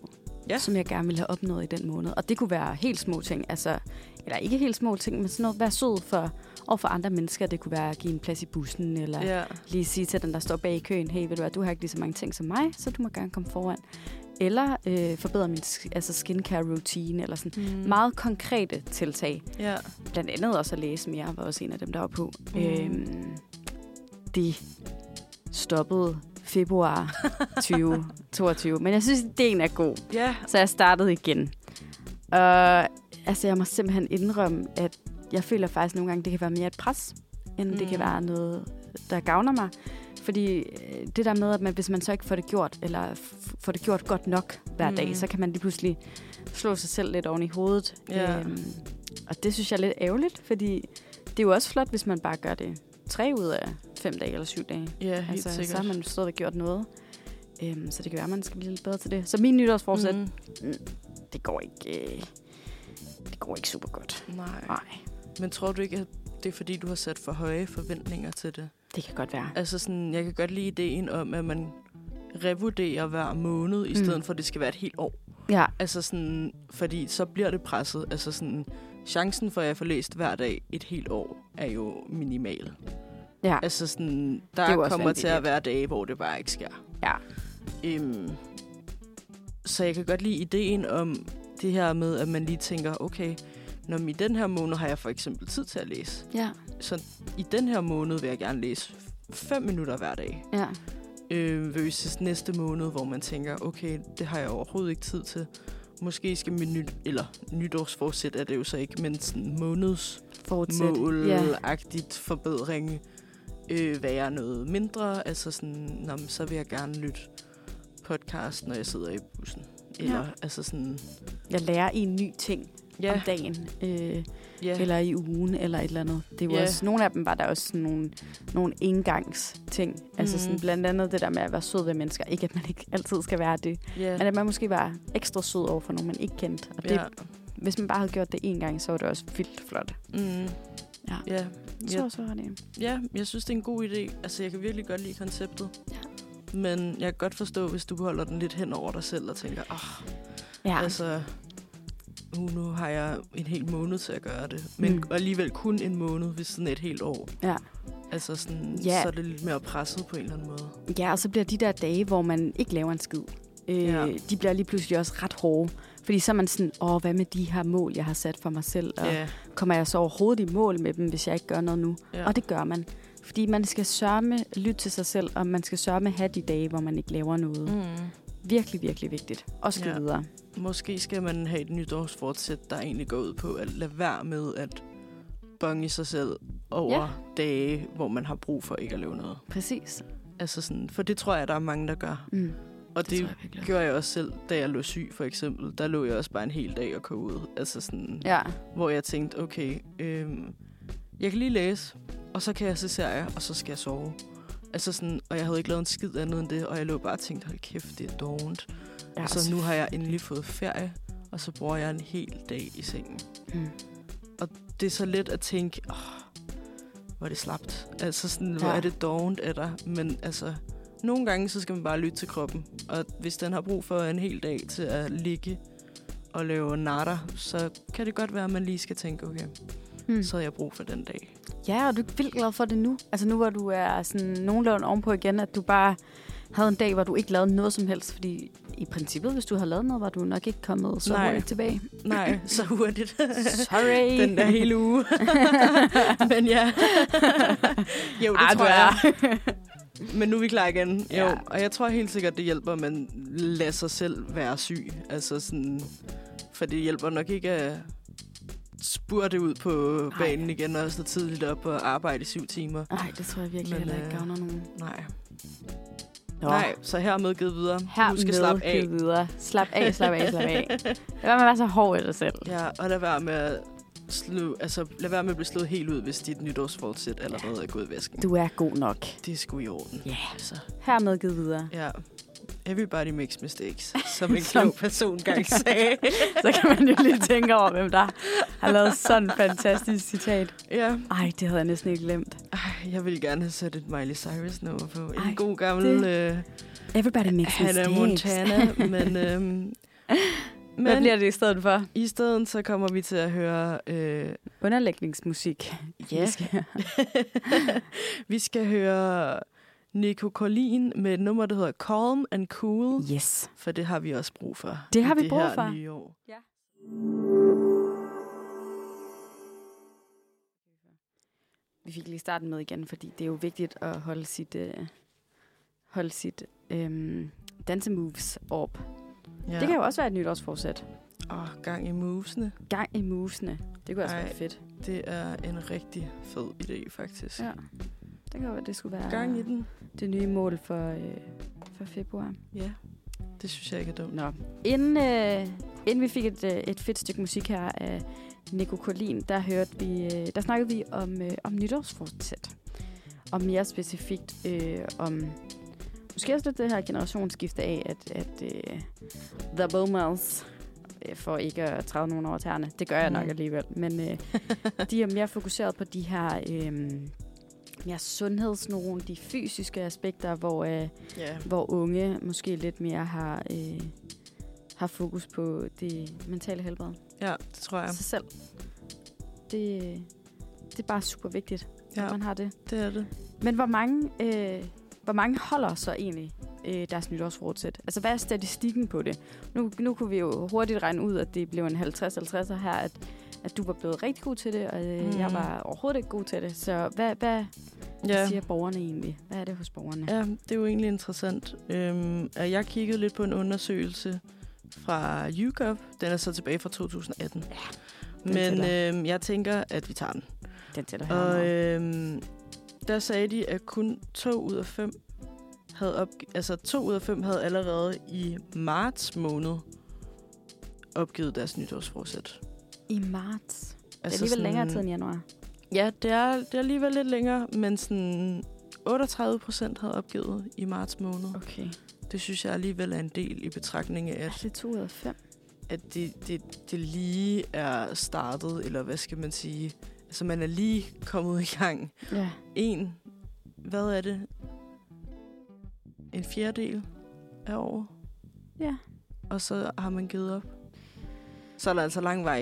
som jeg gerne ville have opnået i den måned. Og det kunne være helt små ting, altså, eller ikke helt små ting, men sådan noget, være sød overfor andre mennesker. Det kunne være at give en plads i bussen, eller lige sige til den, der står bag i køen, hey, ved du hvad, du har ikke lige så mange ting som mig, så du må gerne komme foran. Eller forbedre min skincare-routine, eller sådan meget konkrete tiltag. Yeah. Blandt andet også at læse mere, var også en af dem, der var på. Det stoppede februar 2022, men jeg synes, ideen er god. Yeah. Så jeg startede igen. Og altså, jeg må simpelthen indrømme, at jeg føler faktisk nogle gange, det kan være mere et pres, end det kan være noget, der gavner mig. Fordi det der med, at hvis man så ikke får det gjort, eller får det gjort godt nok hver dag, så kan man lige pludselig slå sig selv lidt oven i hovedet. Yeah. Og det synes jeg er lidt ærgerligt, fordi det er jo også flot, hvis man bare gør det 3 ud af 5 dage eller 7 dage. Ja, yeah, helt sikkert. Så har man stadigvæk gjort noget. Så det kan være, at man skal blive lidt bedre til det. Så min nytårsforsæt, det går ikke super godt. Nej. Men tror du ikke, at det er fordi, du har sat for høje forventninger til det? Det kan godt være. Altså sådan, jeg kan godt lide ideen om, at man revurderer hver måned, i stedet for, at det skal være et helt år. Ja. Altså sådan, fordi så bliver det presset. Altså sådan, chancen for, at jeg får læst hver dag et helt år, er jo minimal. Ja. Altså sådan, der kommer til at være dage, hvor det bare ikke sker. Ja. Så jeg kan godt lide ideen om det her med, at man lige tænker, okay, når i den her måned har jeg for eksempel tid til at læse. Ja. Så i den her måned vil jeg gerne læse 5 minutter hver dag. Ja. Versus næste måned, hvor man tænker, okay, det har jeg overhovedet ikke tid til. Måske skal min nytårsforsæt er det jo så ikke, men sådan månedsmål-agtigt forbedring være noget mindre. Altså sådan, så vil jeg gerne lytte podcast, når jeg sidder i bussen. Eller altså sådan... Jeg lærer en ny ting. Om dagen, eller i ugen, eller et eller andet. Det var også, nogle af dem var der også sådan nogle engangsting. Altså sådan, blandt andet det der med at være sød ved mennesker. Ikke at man ikke altid skal være det, men at man måske var ekstra sød over for nogen, man ikke kendte. Og det, hvis man bare havde gjort det én gang, så var det også vildt flot. Mm. Ja. Ja. Så har det. Ja, jeg synes, det er en god idé. Altså, jeg kan virkelig godt lide konceptet. Ja. Men jeg kan godt forstå, hvis du holder den lidt hen over dig selv og tænker, nu har jeg en hel måned til at gøre det. Men alligevel kun en måned, hvis sådan et helt år. Ja. Altså sådan, så er det lidt mere presset på en eller anden måde. Ja, og så bliver de der dage, hvor man ikke laver en skid, de bliver lige pludselig også ret hårde. Fordi så er man sådan, hvad med de her mål, jeg har sat for mig selv? Og kommer jeg så overhovedet i mål med dem, hvis jeg ikke gør noget nu? Yeah. Og det gør man. Fordi man skal sørme lytte til sig selv, og man skal sørme have de dage, hvor man ikke laver noget. Virkelig, virkelig vigtigt. Og skal videre. Måske skal man have et nytårsfortsæt, der egentlig går ud på at lade være med at bonge sig selv over dage, hvor man har brug for ikke at lave noget. Præcis. Altså sådan, for det tror jeg, der er mange, der gør. Mm. Og det gjorde jeg også selv, da jeg lå syg, for eksempel. Der lå jeg også bare en hel dag og kogede. Altså sådan, hvor jeg tænkte, okay, jeg kan lige læse, og så kan jeg se serier, og så skal jeg sove. Altså sådan, og jeg havde ikke lavet en skid andet end det, og jeg lå bare og tænkte, hold kæft, det er dovent. Ja, og så nu har jeg endelig fået ferie, og så bruger jeg en hel dag i sengen. Mm. Og det er så let at tænke, hvor er det slapt. Altså sådan, hvor er det dovent af dig, men altså... Nogle gange, så skal man bare lytte til kroppen. Og hvis den har brug for en hel dag til at ligge og lave natter, så kan det godt være, at man lige skal tænke, okay, så har jeg brug for den dag. Ja, og du er vildt glad for det nu. Altså nu, hvor du er sådan nogenlunde ovenpå igen, at du bare havde en dag, hvor du ikke lavede noget som helst. Fordi i princippet, hvis du havde lavet noget, var du nok ikke kommet så hurtigt tilbage. Nej, så hurtigt. Sorry. Den der hele uge. Men ja. Jo, det tror jeg. Men nu er vi klar igen. Ja. Jo, og jeg tror helt sikkert, det hjælper, at man lader sig selv være syg. Altså sådan, for det hjælper nok ikke at spurte ud på banen igen og stå tidligt op og arbejde i 7 timer. Nej, det tror jeg virkelig heller ikke gavner nogen. Nej. Nej, så hermed givet videre. Hermed du skal slappe af. Videre. Slap af. Lad være med at være så hård i dig selv. Ja, og lad være med at lad være med at blive slået helt ud, hvis dit nytårsfortsæt allerede er gået i vasken. Du er god nok. Det er sgu i orden. Ja, altså. Hermed givet videre. Ja. Everybody makes mistakes, som en klog person gang sagde. Så kan man jo lige tænke over, hvem der har lavet sådan et fantastisk citat. Ja. Ej, det havde jeg næsten ikke glemt. Ej, jeg ville gerne have sat et Miley Cyrus-nummer på. En god gammel... Everybody makes Hannah mistakes. Hannah Montana, men... Men hvad bliver det i stedet for? I stedet så kommer vi til at høre... underlægningsmusik. Ja. Yeah. Vi skal høre Nico Colin med et nummer, der hedder Calm and Cool. Yes. For det har vi også brug for. Det har vi brug for. Nye år. Ja. Vi fik lige starten med igen, fordi det er jo vigtigt at holde sit, dansemoves op. Ja. Det kan jo også være et nytårsforsæt. Gang i movesene. Gang i movesene. Det kunne også være fedt. Det er en rigtig fed idé, faktisk. Ja, det kan jo være, det skulle være gang i den. Det nye mål for februar. Ja, det synes jeg ikke er dumt. Nå. Inden vi fik et fedt stykke musik her af Nico Colin, der snakkede vi om nytårsforsæt. Og mere specifikt om... Måske også lidt det her generationsskifte af, at the boomers, for ikke at træde nogen over tæerne, det gør jeg nok alligevel, men de er mere fokuseret på de her mere sundhedsnogen, de fysiske aspekter, hvor unge måske lidt mere har fokus på det mentale helbred. Ja, det tror jeg. Sig selv. Det er bare super vigtigt, at man har det. Det er det. Men hvor mange holder så egentlig deres nytårsfortsæt? Altså, hvad er statistikken på det? Nu kunne vi jo hurtigt regne ud, at det blev en 50-50'er her, at du var blevet rigtig god til det, og jeg var overhovedet ikke god til det. Så hvad siger borgerne egentlig? Hvad er det hos borgerne? Ja, det er jo egentlig interessant. Jeg kiggede lidt på en undersøgelse fra YouGov. Den er så tilbage fra 2018. Ja, men jeg tænker, at vi tager den. Den tæller her. Og, der sagde de, at kun 2 ud af 5 havde 2 ud af 5 havde allerede i marts måned opgivet deres nytårsforsæt. I marts? Det er alligevel sådan, længere tid end januar. Ja, det er alligevel lidt længere, men sådan 38% havde opgivet i marts måned. Okay. Det synes jeg alligevel er en del i betragtning af, at... Er det 2 ud af 5? At det lige er startet, eller hvad skal man sige... Så man er lige kommet i gang. Ja. Hvad er det? En fjerdedel af året. Ja. Og så har man givet op. Så er der altså lang vej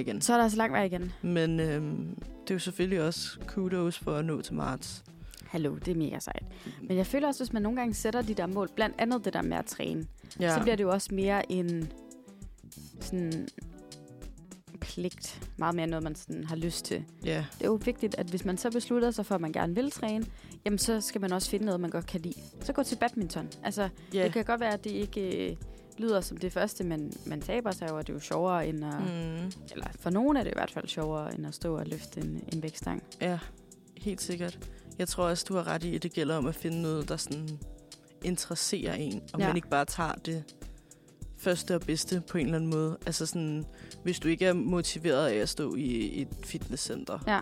igen. Men det er jo selvfølgelig også kudos for at nå til marts. Hallo, det er mega sejt. Men jeg føler også, hvis man nogle gange sætter de der mål, blandt andet det der med at træne, ja, så bliver det jo også mere en sådan pligt. Meget mere noget, man sådan har lyst til. Yeah. Det er jo vigtigt, at hvis man så beslutter sig for, at man gerne vil træne, jamen så skal man også finde noget, man godt kan lide. Så gå til badminton. Altså, yeah, det kan godt være, at det ikke lyder som det første, men man taber sig over. Det er jo sjovere end at... Eller for nogen er det i hvert fald sjovere, end at stå og løfte en vægtstang. Ja, helt sikkert. Jeg tror også, du har ret i, at det gælder om at finde noget, der sådan interesserer en. Og man ikke bare tager det første og bedste på en eller anden måde. Altså sådan, hvis du ikke er motiveret af at stå i et fitnesscenter. Ja.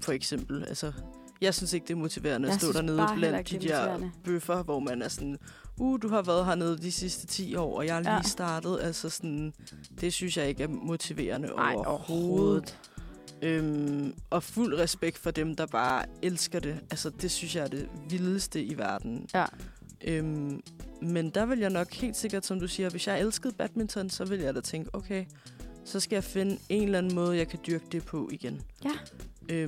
For eksempel, altså, jeg synes ikke, det er motiverende at stå dernede blandt de der bøffer, hvor man er sådan, du har været hernede de sidste 10 år, og jeg har lige startet. Altså sådan, det synes jeg ikke er motiverende overhovedet. Og fuld respekt for dem, der bare elsker det. Altså, det synes jeg er det vildeste i verden. Ja. Men der vil jeg nok helt sikkert, som du siger, hvis jeg elskede badminton, så vil jeg da tænke, okay, så skal jeg finde en eller anden måde, jeg kan dyrke det på igen. Ja. Er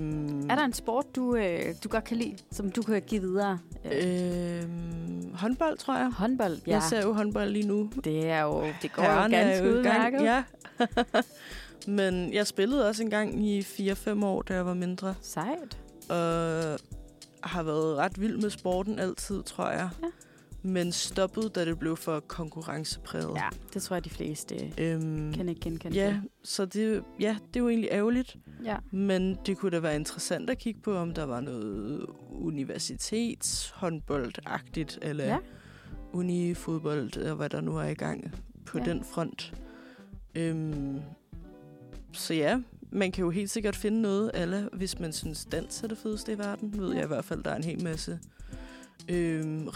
der en sport, du godt kan lide, som du kan give videre? Håndbold, tror jeg. Håndbold, ja. Jeg ser jo håndbold lige nu. Det går jo ganske udmærket. Ja. Men jeg spillede også engang i 4-5 år, da jeg var mindre. Sejt. Og har været ret vild med sporten altid, tror jeg. Ja. Men stoppede, da det blev for konkurrencepræget. Ja, det tror jeg, de fleste kan ikke genkende. Ja, så det er jo egentlig ærgerligt. Ja. Men det kunne da være interessant at kigge på, om der var noget universitetshåndboldagtigt, eller unifodbold, eller hvad der nu er i gang på den front. Så ja, man kan jo helt sikkert finde noget, eller hvis man synes, dans er det fedeste i verden, ved jeg i hvert fald, der er en hel masse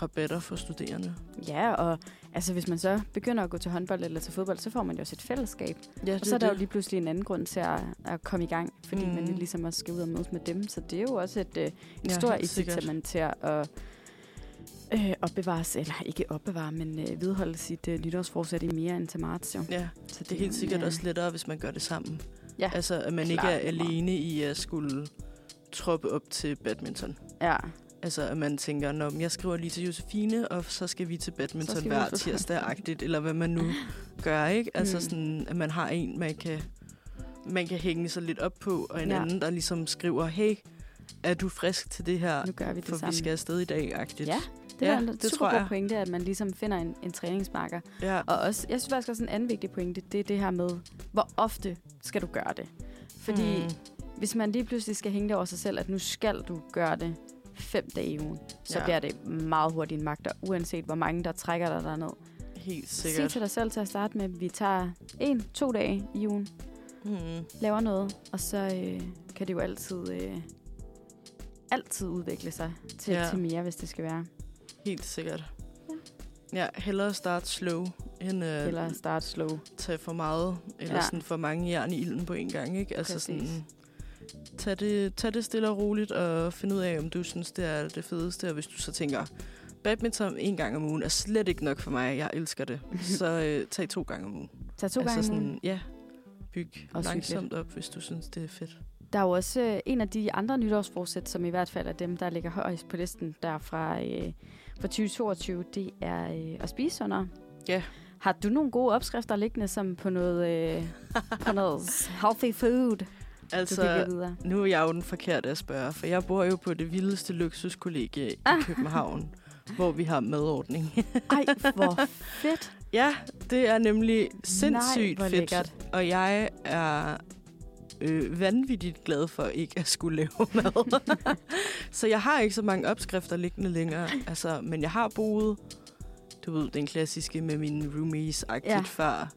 rabatter for studerende. Ja, og altså, hvis man så begynder at gå til håndbold eller til fodbold, så får man jo også et fællesskab. Ja, og så er der jo lige pludselig en anden grund til at komme i gang, fordi man ligesom også skal ud og mødes med dem. Så det er jo også en stor incitament til at vedholde sit nytårsforsæt i mere end til marts. Jo. Ja, så det er helt sikkert også lettere, hvis man gør det sammen. Ja, altså, at man ikke er alene i at skulle troppe op til badminton. Ja. Altså, at man tænker, når jeg skriver lige til Josefine, og så skal vi til badminton hver tirsdag-agtigt, eller hvad man nu gør, ikke? Altså sådan, at man har en, man kan hænge sig lidt op på, og en anden, der ligesom skriver, hey, er du frisk til det her? Nu gør vi det for sammen. Vi skal afsted i dag-agtigt. Ja, det er en super god pointe, at man ligesom finder en træningsmarker. Ja. Og også, jeg synes faktisk også en anden vigtig pointe, det er det her med, hvor ofte skal du gøre det? Fordi hvis man lige pludselig skal hænge det over sig selv, at nu skal du gøre det 5 dage i ugen, så bliver det meget hurtigt en magter, uanset hvor mange, der trækker dig derned. Helt sikkert. Sig til dig selv til at starte med, at vi tager 1-2 dage i ugen, laver noget, og så kan det jo altid udvikle sig til mere, hvis det skal være. Helt sikkert. Ja, hellere starte slow, end tage for meget, eller sådan for mange jern i ilden på en gang, ikke? Altså sådan... Tag det stille og roligt og find ud af, om du synes, det er det fedeste. Og hvis du så tænker, badminton 1 gang om ugen er slet ikke nok for mig, jeg elsker det, så tag 2 gange om ugen. Tag 2 gange om ugen? Ja, byg og langsomt op, hvis du synes, det er fedt. Der er jo også en af de andre nytårsforsæt, som i hvert fald er dem, der ligger højst på listen der fra 2022, det er at spise sundere. Ja. Yeah. Har du nogle gode opskrifter liggende som på noget, på noget healthy food? Altså, nu er jeg jo den forkerte at spørge, for jeg bor jo på det vildeste luksuskollegie i København, hvor vi har madordning. Ej, hvor fedt! Ja, det er nemlig sindssygt fedt. Lækkert. Og jeg er vanvittigt glad for ikke at skulle lave mad. Så jeg har ikke så mange opskrifter liggende længere, altså, men jeg har boet, du ved, den klassiske med mine roomies-agtigt før.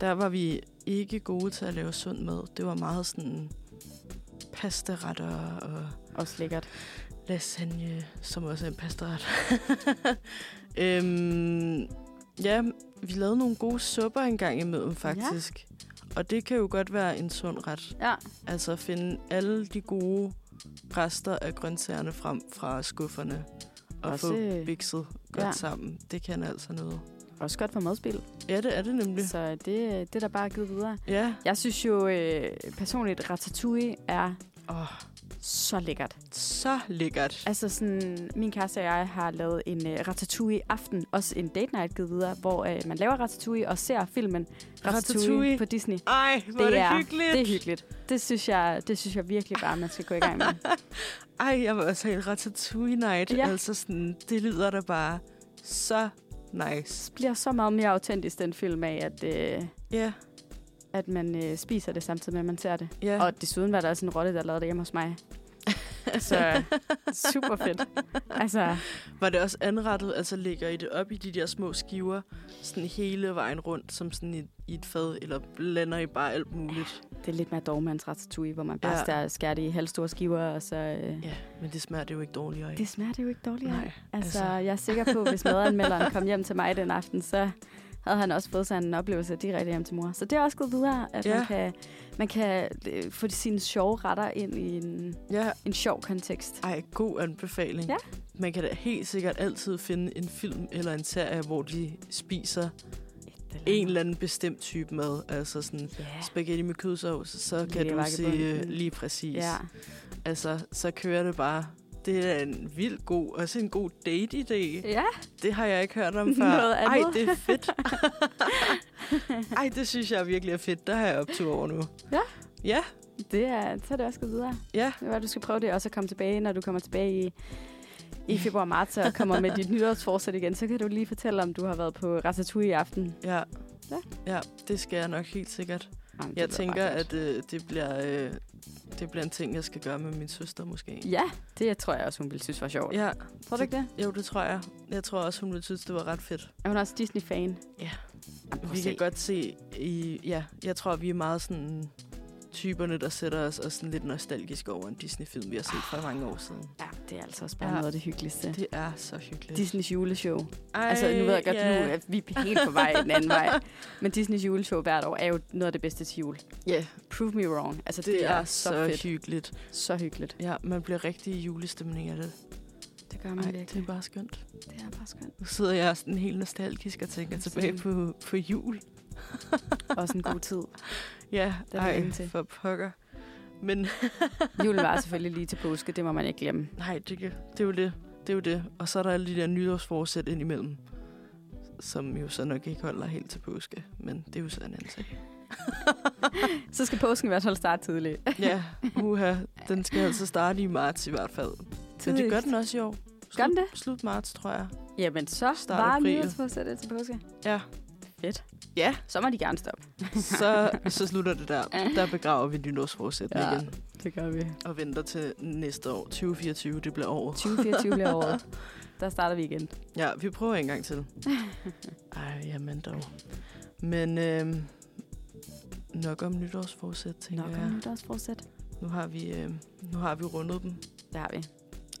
Der var vi... ikke gode til at lave sund mad. Det var meget sådan pastaretter og... Også lækkert. Lasagne, som også er en pastaret. Ja, vi lavede nogle gode supper en gang imellem, faktisk. Ja. Og det kan jo godt være en sund ret. Ja. Altså finde alle de gode rester af grøntsagerne frem fra skufferne. Og også få bikset godt sammen. Det kan altså noget. Også godt for madspil. Ja, det er det nemlig. Så det er der bare givet videre. Ja. Jeg synes jo personligt, ratatouille er så lækkert. Så lækkert. Altså sådan, min kæreste og jeg har lavet en ratatouille-aften, også en date night givet videre, hvor man laver ratatouille og ser filmen ratatouille på Disney. Ej, hvor det er hyggeligt. Det er hyggeligt. Det synes jeg virkelig bare, man skal gå i gang med. Ej, jeg vil også have en ratatouille night. Ja. Altså sådan, det lyder da bare så nice. Det bliver så meget mere autentisk, den film af, at, at man spiser det samtidig med, at man ser det. Yeah. Og desuden var der også en rotte, der lavede det hjemme hos mig. Så super fedt. Altså. Var det også anrettet, altså lægger I det op i de der små skiver, sådan hele vejen rundt, som sådan i et fad, eller blander I bare alt muligt? Det er lidt mere dogmans ratatouille, hvor man bare skærer det i halvstore skiver, og så... Ja, men det smager det jo ikke dårligere af. Det smager det jo ikke dårligere af. Altså, jeg er sikker på, hvis madanmelderen kom hjem til mig den aften, så havde han også fået sig en oplevelse direkte hjem til mor. Så det er også gået videre, at man kan få sine sjove retter ind i en sjov kontekst. Ej, god anbefaling. Ja. Man kan da helt sikkert altid finde en film eller en serie, hvor de spiser en eller anden bestemt type mad. Altså sådan spaghetti med kødsovs, så kan du se lige præcis. Ja. Altså, så kører det bare. Det er en vildt god, også en god date-idé. Ja. Det har jeg ikke hørt om før. Ej, det er fedt. Ej, det synes jeg virkelig er fedt. Der har jeg optur over nu. Ja. Ja. Det er, så er det også gået videre. Ja. Det var, du skal prøve det, og så komme tilbage, når du kommer tilbage i februar-marts og kommer med dit nytårsforsæt igen. Så kan du lige fortælle, om du har været på ratatouille i aften. Ja. Ja. Ja, det skal jeg nok helt sikkert. Jamen, jeg tænker, at det bliver en ting, jeg skal gøre med min søster måske. Ja, det tror jeg også, hun ville synes var sjovt. Ja. Tror du ikke det? Jo, det tror jeg. Jeg tror også, hun ville synes, det var ret fedt. Er hun også Disney-fan? Ja. Jamen, vi kan godt se jeg tror, vi er meget sådan typerne, der sætter os og sådan lidt nostalgisk over en Disney-film, vi har set for mange år siden. Ja, det er altså også bare noget af det hyggeligste. Det er så hyggeligt. Disneys juleshow. Ej, altså, nu ved jeg godt, nu er vi helt på vej den anden vej. Men Disneys juleshow hvert år er jo noget af det bedste til jul. Ja. Yeah. Prove me wrong. Altså, det er så fedt. Hyggeligt. Så hyggeligt. Ja, man bliver rigtig i julestemning af det. Det gør man virkelig. Det er bare skønt. Det er bare skønt. Nu sidder jeg sådan helt nostalgisk og tænker tilbage på jul. Også en god tid. Ja, for pokker. Men julen var selvfølgelig lige til påske, det må man ikke glemme. Nej, det er jo det. Det er jo det. Og så er der alle de der nytårsforsæt indimellem, som jo så nok ikke holder helt til påske. Men det er jo sådan en anden sag. Så skal påsken i hvert fald starte tidligt. Ja, uha. Den skal altså starte i marts i hvert fald. Men det gør den også i år. Gør den det? Slut marts, tror jeg. Jamen så var nytårsforsættet til påske. Ja. Fedt. Ja. Så må de gerne stoppe. så slutter det der. Der begraver vi nytårsforsætning igen. Det gør vi. Og venter til næste år. 2024, det bliver året. 2024 bliver året. Der starter vi igen. Ja, vi prøver en gang til. Ej, jamen dog. Men nok om nytårsforsæt, tænker jeg. Nok om nytårsforsæt. Nu har vi rundet dem. Det har vi.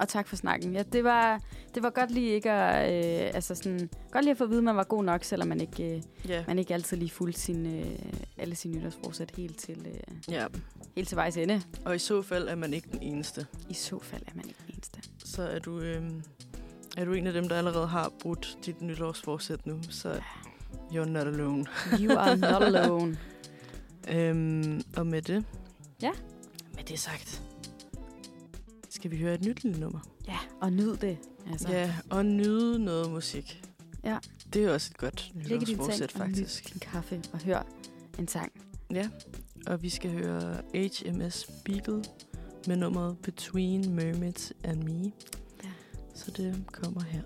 Og tak for snakken. Ja, det var godt lige ikke at godt lige at få at vide, at man var god nok, selvom man ikke altid lige fulgte alle sine nytårsforsæt helt til helt til vejs ende. Og i så fald er man ikke den eneste. Så er du er du en af dem, der allerede har brudt dit nytårsforsæt nu, så you're not alone. You are not alone. Og med det. Ja. Med det sagt. Skal vi høre et nyt lille nummer? Ja, og nyde det. Altså. Ja, og nyde noget musik. Ja. Det er også et godt nytårsforsæt, faktisk. Læg din kaffe og hør en sang. Ja, og vi skal høre HMS Beagle med nummeret Between Mermaids and Me. Ja. Så det kommer her.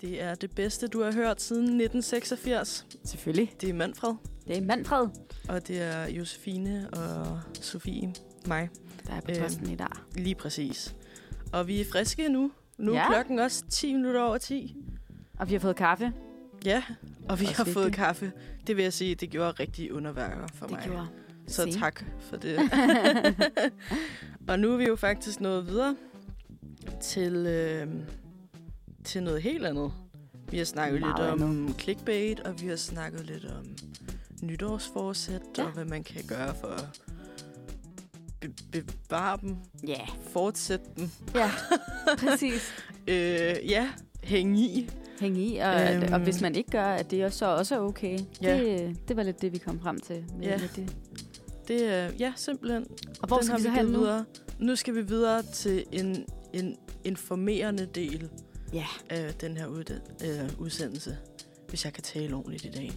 Det er det bedste, du har hørt siden 1986. Selvfølgelig. Det er Manfred. Og det er Josefine og Sofie, mig. Der er på posten i dag. Lige præcis. Og vi er friske nu. Nu er klokken også 10 minutter over 10. Og vi har fået kaffe. Ja, og vi har fået kaffe. Det vil jeg sige, det gjorde rigtig underværker for mig. Det gjorde. Så tak for det. Og nu er vi jo faktisk nået videre til noget helt andet. Vi har snakket lidt om clickbait, og vi har snakket lidt om nytårsforsæt, og hvad man kan gøre for at bevare dem, fortsætte dem. Ja, præcis. Hænge i. Hænge i, og hvis man ikke gør, at det så også er okay. Ja. Det var lidt det, vi kom frem til. Med det. Simpelthen. Og hvor skal vi så videre? Nu skal vi videre til en informerende del af den her udsendelse, hvis jeg kan tale ordentligt i dag.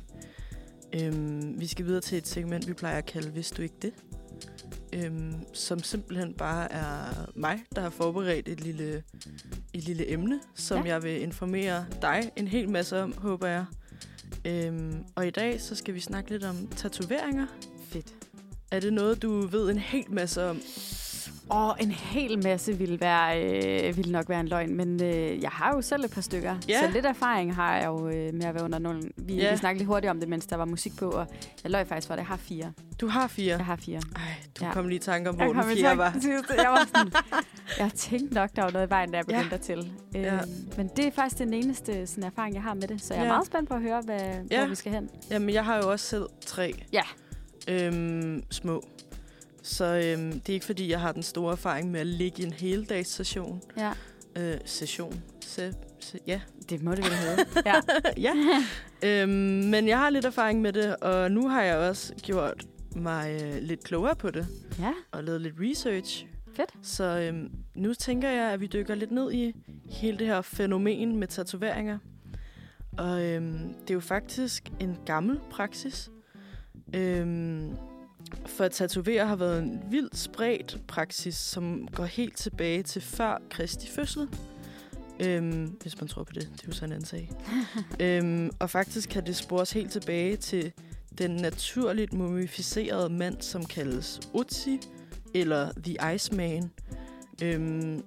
Vi skal videre til et segment, vi plejer at kalde Vidste du ikke det? Som simpelthen bare er mig, der har forberedt et lille emne, som jeg vil informere dig en hel masse om, håber jeg. Og i dag så skal vi snakke lidt om tatoveringer. Fedt. Er det noget, du ved en hel masse om? En hel masse ville nok være en løgn, men jeg har jo selv et par stykker. Yeah. Så lidt erfaring har jeg jo med at være under nullen. Vi snakkede lidt hurtigt om det, mens der var musik på, og jeg løg faktisk for, at jeg har 4. Du har 4? Jeg har 4. Ej, du kom lige i tanke om, hvor den 4 var. Jeg var sådan, jeg tænkte nok, der var noget i vejen, da jeg begyndte dertil. Men det er faktisk den eneste sådan, erfaring, jeg har med det, så jeg er meget spændt på at høre, hvor vi skal hen. Jamen, jeg har jo også selv 3 små. Så det er ikke, fordi jeg har den store erfaring med at ligge i en heldagssession. Ja. Det må det vel have. Men jeg har lidt erfaring med det, og nu har jeg også gjort mig lidt klogere på det. Ja. Og lavet lidt research. Fedt. Så nu tænker jeg, at vi dykker lidt ned i hele det her fænomen med tatoveringer. Og det er jo faktisk en gammel praksis. For at tatovere har været en vildt spredt praksis, som går helt tilbage til før Kristi fødsel. Hvis man tror på det, det er jo sådan en anden sag. Og faktisk kan det spores helt tilbage til den naturligt mumificerede mand, som kaldes Otzi, eller The Iceman,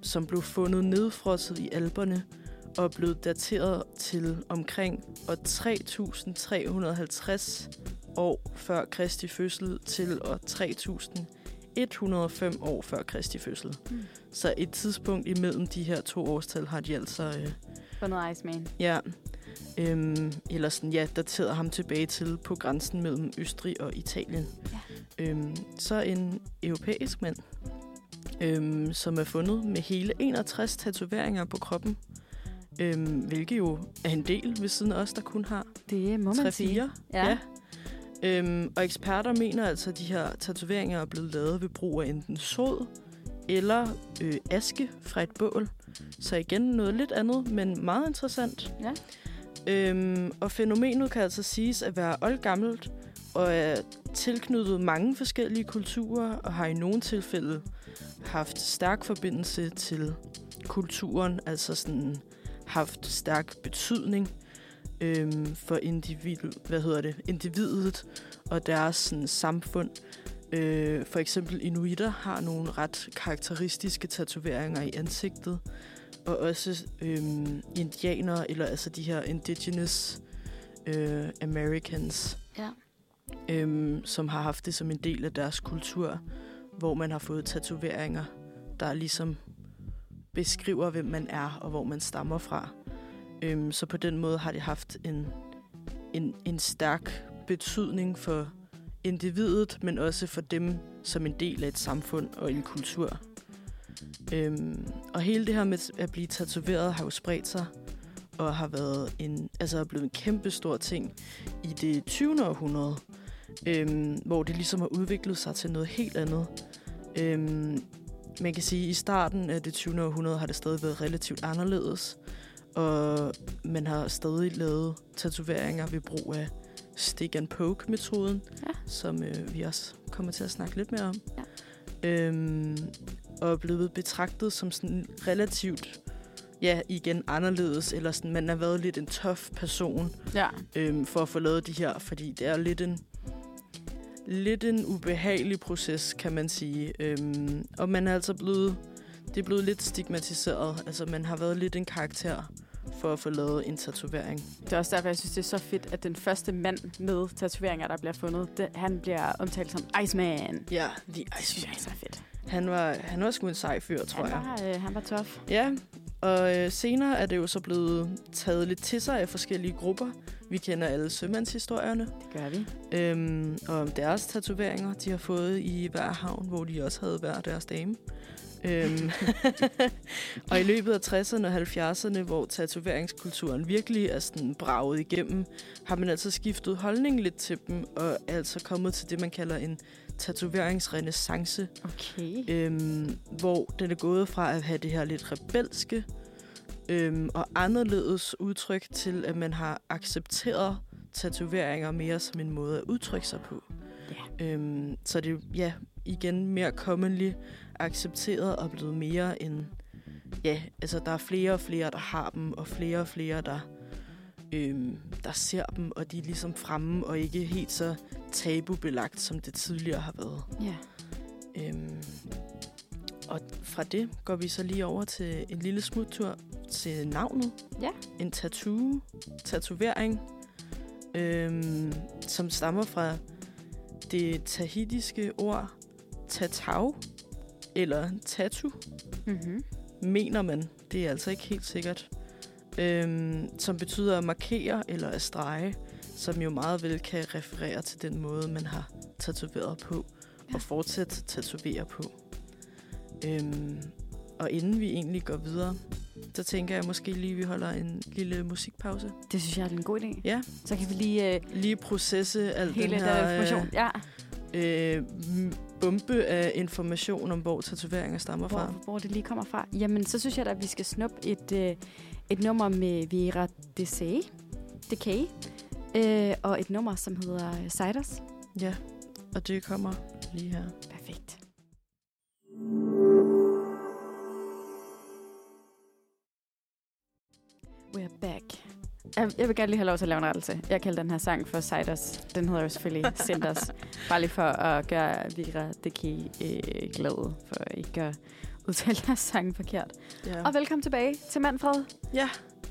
som blev fundet nedfrosset i Alperne og blev dateret til omkring 3350 år før Kristi fødsel til år 3105 år før Kristi fødsel. Mm. Så et tidspunkt imellem de her 2 årstal har de altså... fundet Iceman. Ja. Eller sådan, daterer ham tilbage til på grænsen mellem Østrig og Italien. Yeah. Så en europæisk mand, som er fundet med hele 61 tatoveringer på kroppen. Hvilket jo er en del ved siden af os, der kun har 3-4. Ja. Og eksperter mener altså, at de her tatoveringer er blevet lavet ved brug af enten sod eller aske fra et bål. Så igen noget lidt andet, men meget interessant. Ja. Og fænomenet kan altså siges at være oldgammelt og er tilknyttet mange forskellige kulturer og har i nogle tilfælde haft stærk forbindelse til kulturen, altså sådan haft stærk betydning for individet og deres sådan, samfund. For eksempel inuitter har nogle ret karakteristiske tatoveringer i ansigtet, og også indianere, eller altså de her indigenous Americans, som har haft det som en del af deres kultur, hvor man har fået tatoveringer, der ligesom beskriver, hvem man er og hvor man stammer fra. Så på den måde har det haft en stærk betydning for individet, men også for dem som en del af et samfund og en kultur. Og hele det her med at blive tatoveret har jo spredt sig og har været er blevet en kæmpe stor ting i det 20. århundrede, hvor det ligesom har udviklet sig til noget helt andet. Man kan sige, at i starten af det 20. århundrede har det stadig været relativt anderledes, og man har stadig lavet tatoveringer ved brug af stick-and-poke-metoden, som vi også kommer til at snakke lidt mere om, og er blevet betragtet som sådan relativt, igen anderledes, eller sådan, man har været lidt en tough person for at få lavet de her, fordi det er lidt en ubehagelig proces, kan man sige. Og man er altså blevet lidt stigmatiseret. Altså, man har været lidt en karakter for at få lavet en tatovering. Det er også derfor, jeg synes, det er så fedt, at den første mand med tatoveringer, der bliver fundet, han bliver omtalt som Iceman. Ja, The Iceman. Det er så fedt. Han var sgu en sej fyr, tror jeg. Han var tough. Ja, Og senere er det jo så blevet taget lidt til sig af forskellige grupper. Vi kender alle sømandshistorierne. Det gør vi. Og deres tatoveringer, de har fået i hver havn, hvor de også havde hver deres dame. Og i løbet af 60'erne og 70'erne, hvor tatoveringskulturen virkelig er sådan braget igennem, har man altså skiftet holdning lidt til dem, og er altså kommet til det, man kalder en tatoveringsrenæssance. Okay. Hvor den er gået fra at have det her lidt rebelske og anderledes udtryk til, at man har accepteret tatoveringer mere som en måde at udtrykke sig på. Yeah. Så det er ja, igen mere commonly accepteret og blevet mere end... Ja, altså der er flere og flere, der har dem, og flere og flere, der ser dem, og de er ligesom fremme og ikke helt så tabubelagt, som det tidligere har været. Ja. Og fra det går vi så lige over til en lille smuttur til navnet. Ja. En tatovering, som stammer fra det tahitiske ord tatau, eller tatu, mener man. Det er altså ikke helt sikkert. Som betyder at markere eller at strege, som jo meget vel kan referere til den måde, man har tatoveret på, og fortsat tatovere på. Og inden vi egentlig går videre, så tænker jeg måske lige, at vi holder en lille musikpause. Det synes jeg er en god idé. Ja. Så kan vi lige processe al den her information. Ja. Bombe af information om, hvor tatoveringer stammer fra. Hvor det lige kommer fra. Jamen, så synes jeg da, at vi skal snuppe et nummer med Vera DC DK, og et nummer, som hedder Ciders. Ja, og det kommer lige her. Perfekt. We're back. Jeg vil gerne lige have lov til at lave en rettelse. Jeg kalder den her sang for Ciders. Den hedder jo selvfølgelig Ciders. Bare lige for at gøre Vera DK glad, for at ikke gøre udtale jeres sang forkert. Yeah. Og velkommen tilbage til Manfred. Ja. Yeah.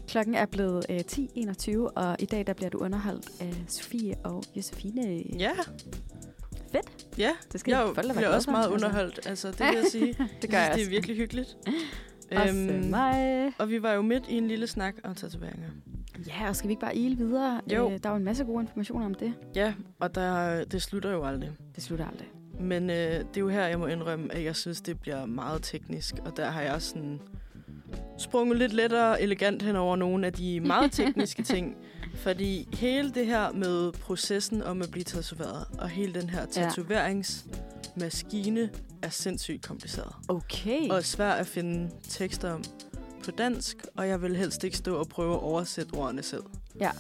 Klokken er blevet 10.21, og i dag der bliver du underholdt af Sofie og Josefine. Ja. Yeah. Fedt. Ja, yeah. Det skal jeg bliver også meget underholdt. Altså, det vil jeg sige. Det gør jeg også. Det er virkelig hyggeligt. Og vi var jo midt i en lille snak om tatoveringer. Ja, og skal vi ikke bare ile videre? Jo. Der er jo en masse gode informationer om det. Ja, og det slutter jo aldrig. Det slutter aldrig. Men det er jo her, jeg må indrømme, at jeg synes, det bliver meget teknisk. Og der har jeg sådan sprunget lidt lettere elegant hen over nogle af de meget tekniske ting. Fordi hele det her med processen om at blive tatoveret, og hele den her tatoveringsmaskine er sindssygt kompliceret. Okay. Og svær at finde tekster om på dansk, og jeg vil helst ikke stå og prøve at oversætte ordene selv. Ja,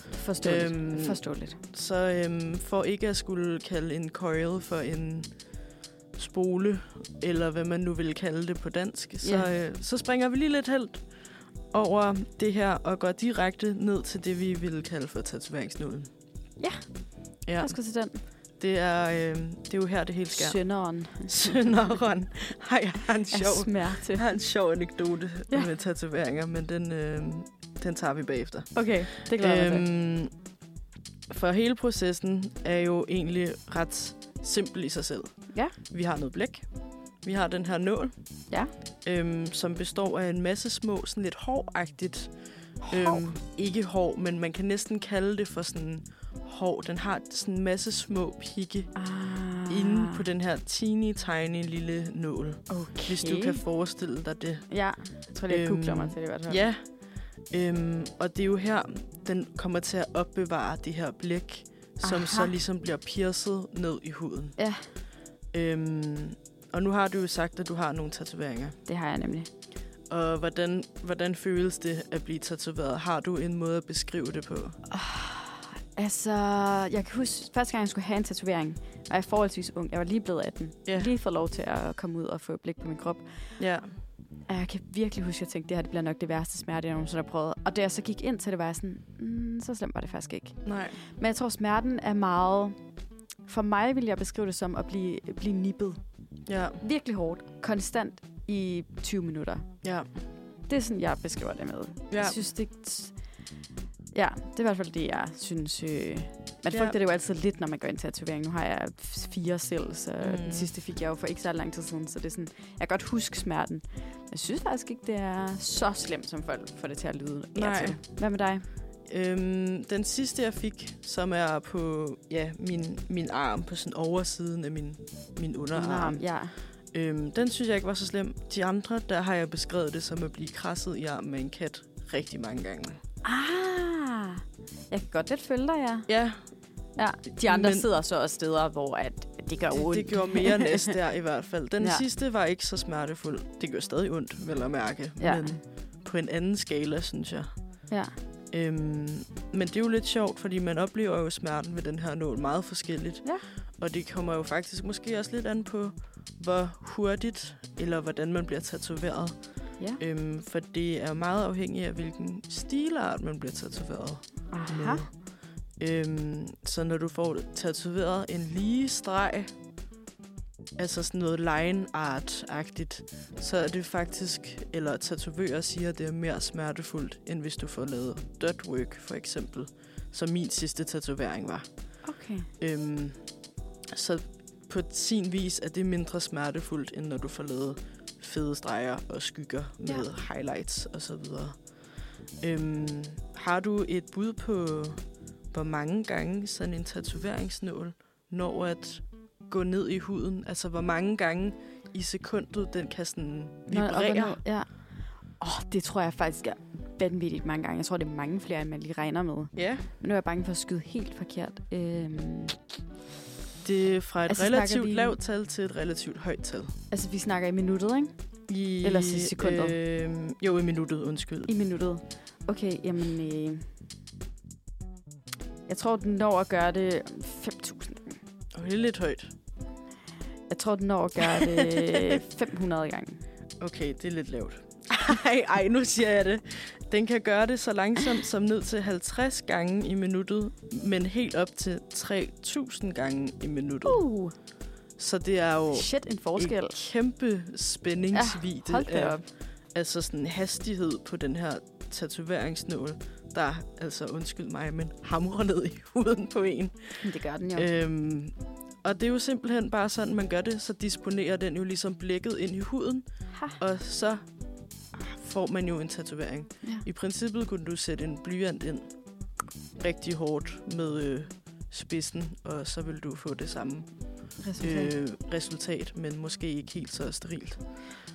forståeligt. Så for ikke at skulle kalde en coil for en spole, eller hvad man nu vil kalde det på dansk, så springer vi lige lidt helt over det her, og går direkte ned til det, vi ville kalde for tatoveringsnålen. Ja, jeg skal til den. Det er jo her, det hele sker. Sønderen. Jeg har en sjov anekdote med tatoveringer, men den tager vi bagefter. Okay, det glæder mig. For hele processen er jo egentlig ret simpel i sig selv. Ja. Vi har noget blæk. Vi har den her nål, som består af en masse små, sådan lidt håragtigt. Ikke hår, men man kan næsten kalde det for sådan hår. Den har sådan en masse små pigge inde på den her teeny tiny lille nål. Okay. Hvis du kan forestille dig det. Ja, jeg tror, jeg googler mig til det i hvert fald. Ja, og det er jo her, den kommer til at opbevare det her blæk, som så ligesom bliver pierced ned i huden. Ja. Og nu har du jo sagt, at du har nogle tatoveringer. Det har jeg nemlig. Og hvordan føles det at blive tatoveret? Har du en måde at beskrive det på? Altså, jeg kan huske, første gang jeg skulle have en tatovering, og jeg er forholdsvis ung. Jeg var lige blevet 18. Yeah. Lige fået lov til at komme ud og få blik på min krop. Yeah. Og jeg kan virkelig huske, at jeg tænkte, det her det bliver nok det værste smerte, jeg nogensinde har prøvet. Og da jeg så gik ind til det, var jeg sådan, så slemt var det faktisk ikke. Nej. Men jeg tror, smerten er meget... For mig vil jeg beskrive det som at blive nippet. Yeah. Virkelig hårdt. Konstant. I 20 minutter. Ja. Det er sådan, jeg beskriver det med. Ja. Jeg synes, det er i hvert fald det, jeg synes. Man frygter det jo altid lidt, når man går ind til tatovering. Nu har jeg 4 selv, så den sidste fik jeg jo for ikke så lang tid siden. Så det er sådan, jeg kan godt huske smerten. Jeg synes faktisk ikke, det er så slemt, som folk får det til at lyde. Nej. Hvad med dig? Den sidste, jeg fik, som er på min arm, på sådan oversiden af min underarm. Ja. Den synes jeg ikke var så slem. De andre, der har jeg beskrevet det som at blive krasset i armen med en kat rigtig mange gange. Ah, jeg kan godt lidt følge dig, ja. Ja. Ja, de andre sidder så også steder, hvor at det gør ondt. Det gjorde mere næst der i hvert fald. Den sidste var ikke så smertefuld. Det gør stadig ondt, vel at mærke. Ja. Men på en anden skala, synes jeg. Ja. Men det er jo lidt sjovt, fordi man oplever jo smerten ved den her nål meget forskelligt. Ja. Og det kommer jo faktisk måske også lidt an på, hvor hurtigt eller hvordan man bliver tatoveret. Ja. For det er meget afhængigt af, hvilken stilart man bliver tatoveret. Aha. Så når du får tatoveret en lige streg, altså sådan noget line art-agtigt, så er det faktisk, eller tatovører siger, at det er mere smertefuldt, end hvis du får lavet dot work, for eksempel, som min sidste tatovering var. Okay. Så på sin vis er det mindre smertefuldt, end når du får lavet fede streger og skygger med highlights og så videre. Har du et bud på, hvor mange gange sådan en tatoveringsnål når at gå ned i huden? Altså, hvor mange gange i sekundet den kan sådan vibrere? Ja. Det tror jeg faktisk er vanvittigt mange gange. Jeg tror, det er mange flere, end man lige regner med. Ja. Men nu er jeg bange for at skyde helt forkert. Det er fra et relativt lavt tal til et relativt højt tal. Altså, vi snakker i minuttet, ikke? Eller sekunder? Jo, i minuttet, undskyld. I minuttet. Okay, jamen... Jeg tror, den når at gøre det 5.000. Det er lidt højt. Jeg tror, den når at gøre det 500 gange. Okay, det er lidt lavt. Ej, nu siger jeg det. Den kan gøre det så langsomt som ned til 50 gange i minuttet, men helt op til 3.000 gange i minuttet. Så det er jo en forskel. En kæmpe spændingsvidde. Ja, hold da op. Altså sådan en hastighed på den her tatoveringsnål, der, altså undskyld mig, men hamrer ned i huden på en. Det gør den jo. Og det er jo simpelthen bare sådan, man gør det, så disponerer den jo ligesom blækket ind i huden, og så får man jo en tatovering. Ja. I princippet kunne du sætte en blyant ind rigtig hårdt med spidsen, og så vil du få det samme resultat, men måske ikke helt så sterilt.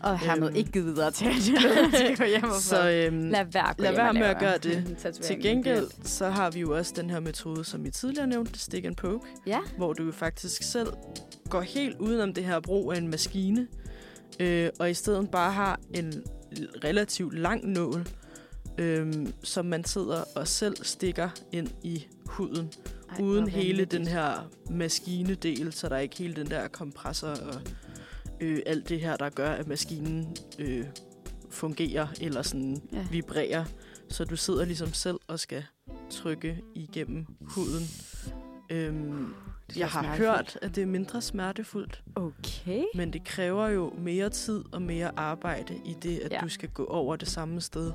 Og hermed ikke givet videre til at gå hjem og så lad være med at gøre det. Til gengæld så har vi jo også den her metode, som I tidligere nævnte, stick and poke, hvor du jo faktisk selv går helt udenom det her brug af en maskine, og i stedet bare har en relativt lang nål, som man sidder og selv stikker ind i huden, uden hele den her maskinedel, så der er ikke hele den der kompressor og alt det her, der gør, at maskinen fungerer eller sådan vibrerer. Så du sidder ligesom selv og skal trykke igennem huden. Jeg har hørt, at det er mindre smertefuldt. Okay. Men det kræver jo mere tid og mere arbejde i det, at du skal gå over det samme sted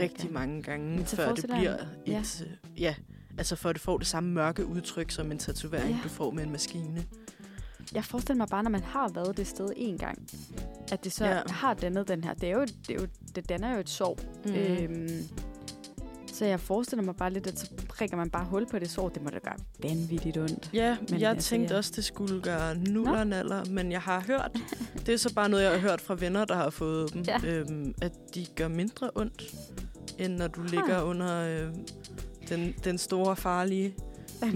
rigtig mange gange, før det bliver et... Altså for at du får det samme mørke udtryk som en tatovering, du får med en maskine. Jeg forestiller mig bare, når man har været det sted en gang, at det så har dannet den her. Det danner jo et sår. Så jeg forestiller mig bare lidt, at så prikker man bare hul på det sår. Det må da gøre vanvittigt ondt. Ja, men jeg tænkte også, det skulle gøre nullernaller, men jeg har hørt, det er så bare noget, jeg har hørt fra venner, der har fået dem, at de gør mindre ondt, end når du ligger under... Den store farlige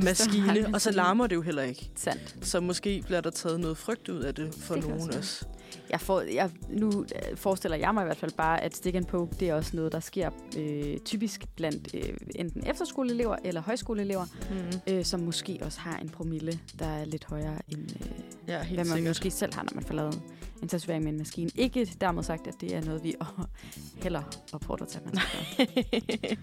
maskine, og så larmer det jo heller ikke. Sandt. Så måske bliver der taget noget frygt ud af det for det nogen også. Nu forestiller jeg mig i hvert fald bare, at stick and poke, det er også noget, der sker typisk blandt enten efterskoleelever eller højskoleelever, som måske også har en promille, der er lidt højere end hvad man måske selv har, når man får lavet en tatovering med en maskine. Ikke dermed sagt, at det er noget, vi heller opfordrer til, at man skal gøre.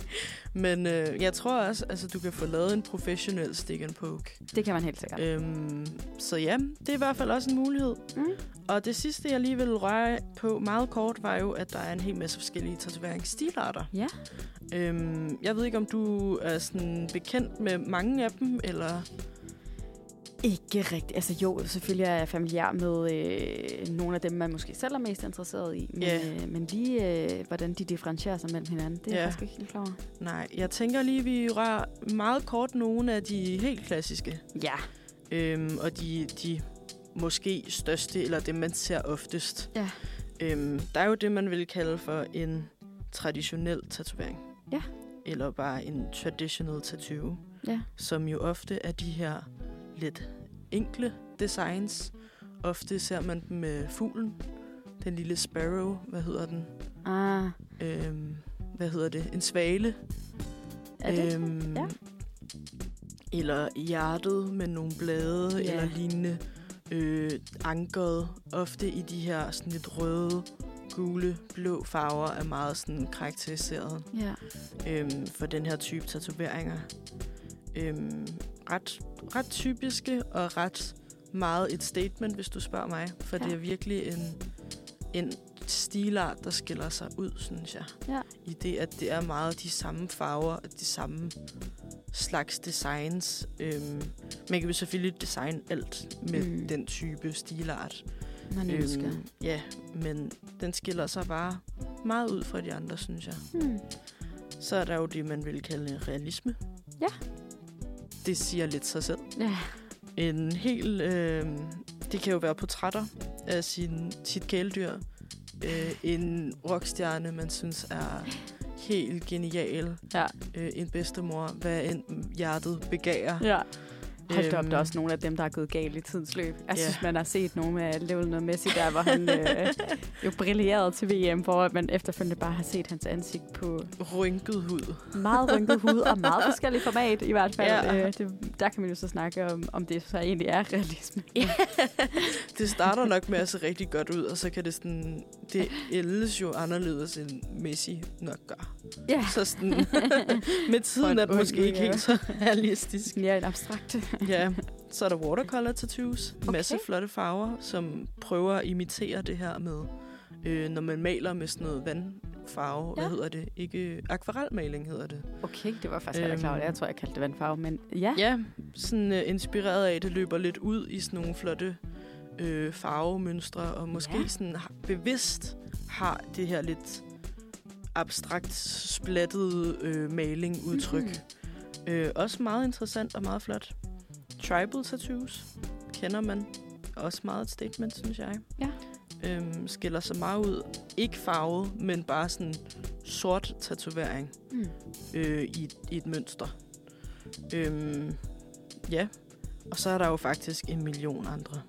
Men jeg tror også, altså, du kan få lavet en professionel stick and poke. Det kan man helt sikkert. Så ja, det er i hvert fald også en mulighed. Og det sidste, jeg lige ville røre på meget kort, var jo, at der er en hel masse forskellige tatoveringsstilarter. Ja. Jeg ved ikke, om du er sådan bekendt med mange af dem, eller... Ikke rigtigt. Altså jo, selvfølgelig er jeg familiær med nogle af dem, man måske selv er mest interesseret i. Men, yeah. Men lige hvordan de differentierer sig mellem hinanden, det er jeg faktisk ikke helt klar over. Nej, jeg tænker lige, vi rører meget kort nogle af de helt klassiske. Ja. Og de måske største, eller det man ser oftest. Ja. Der er jo det, man vil kalde for en traditionel tatovering. Ja. Eller bare en traditional tattoo. Ja. Som jo ofte er de her lidt enkle designs. Ofte ser man dem med fuglen. Den lille sparrow. Hvad hedder den? Ah. Hvad hedder det? En svale. Er det? Ja. Eller hjertet med nogle blade eller lignende. Ankeret. Ofte i de her sådan lidt røde, gule, blå farver er meget sådan karakteriseret for den her type tatoveringer. Ret typiske og ret meget et statement, hvis du spørger mig. For det er virkelig en stilart, der skiller sig ud, synes jeg. Ja. I det, at det er meget de samme farver og de samme slags designs. Man kan jo selvfølgelig designe alt med den type stilart. Man ønsker. Ja, men den skiller sig bare meget ud fra de andre, synes jeg. Så er der jo det, man vil kalde realisme. Ja. Det siger lidt sig selv. Ja. En hel... det kan jo være portrætter af sit kæledyr. En rockstjerne, man synes er helt genial. Ja. En bedstemor, hvad end hjertet begærer. Ja. Hold da op, der er også nogle af dem, der er gået galt i tidens løb. Jeg synes, man har set nogle med Lionel Messi, der hvor han jo brillerede til VM, hvor man efterfølgende bare har set hans ansigt på... Rynket hud. Meget rynket hud, og meget forskellige format i hvert fald. Ja. Der kan man jo så snakke om det så egentlig er realisme. Ja. Det starter nok med at se rigtig godt ud, og så kan det sådan... Det ældes jo anderledes, end Messi nok gør. Ja. Så sådan... med tiden er det måske ikke helt så realistisk. Ja, en abstrakt... Ja, så er der watercolor tattoos. Masse flotte farver, som prøver at imitere det her med, når man maler med sådan noget vandfarve. Ja. Hvad hedder det? Ikke akvarelmaling hedder det. Okay, det var faktisk heller klart. Jeg tror, jeg kaldte det vandfarve, men ja. Ja, sådan inspireret af, det løber lidt ud i sådan nogle flotte farvemønstre, og måske sådan bevidst har det her lidt abstrakt splattet maling udtryk. Også meget interessant og meget flot. Tribal tattoos kender man. Også meget et statement, synes jeg. Ja. Skiller sig meget ud. Ikke farvet, men bare sådan sort tatovering i et mønster. Ja. Og så er der jo faktisk 1 million andre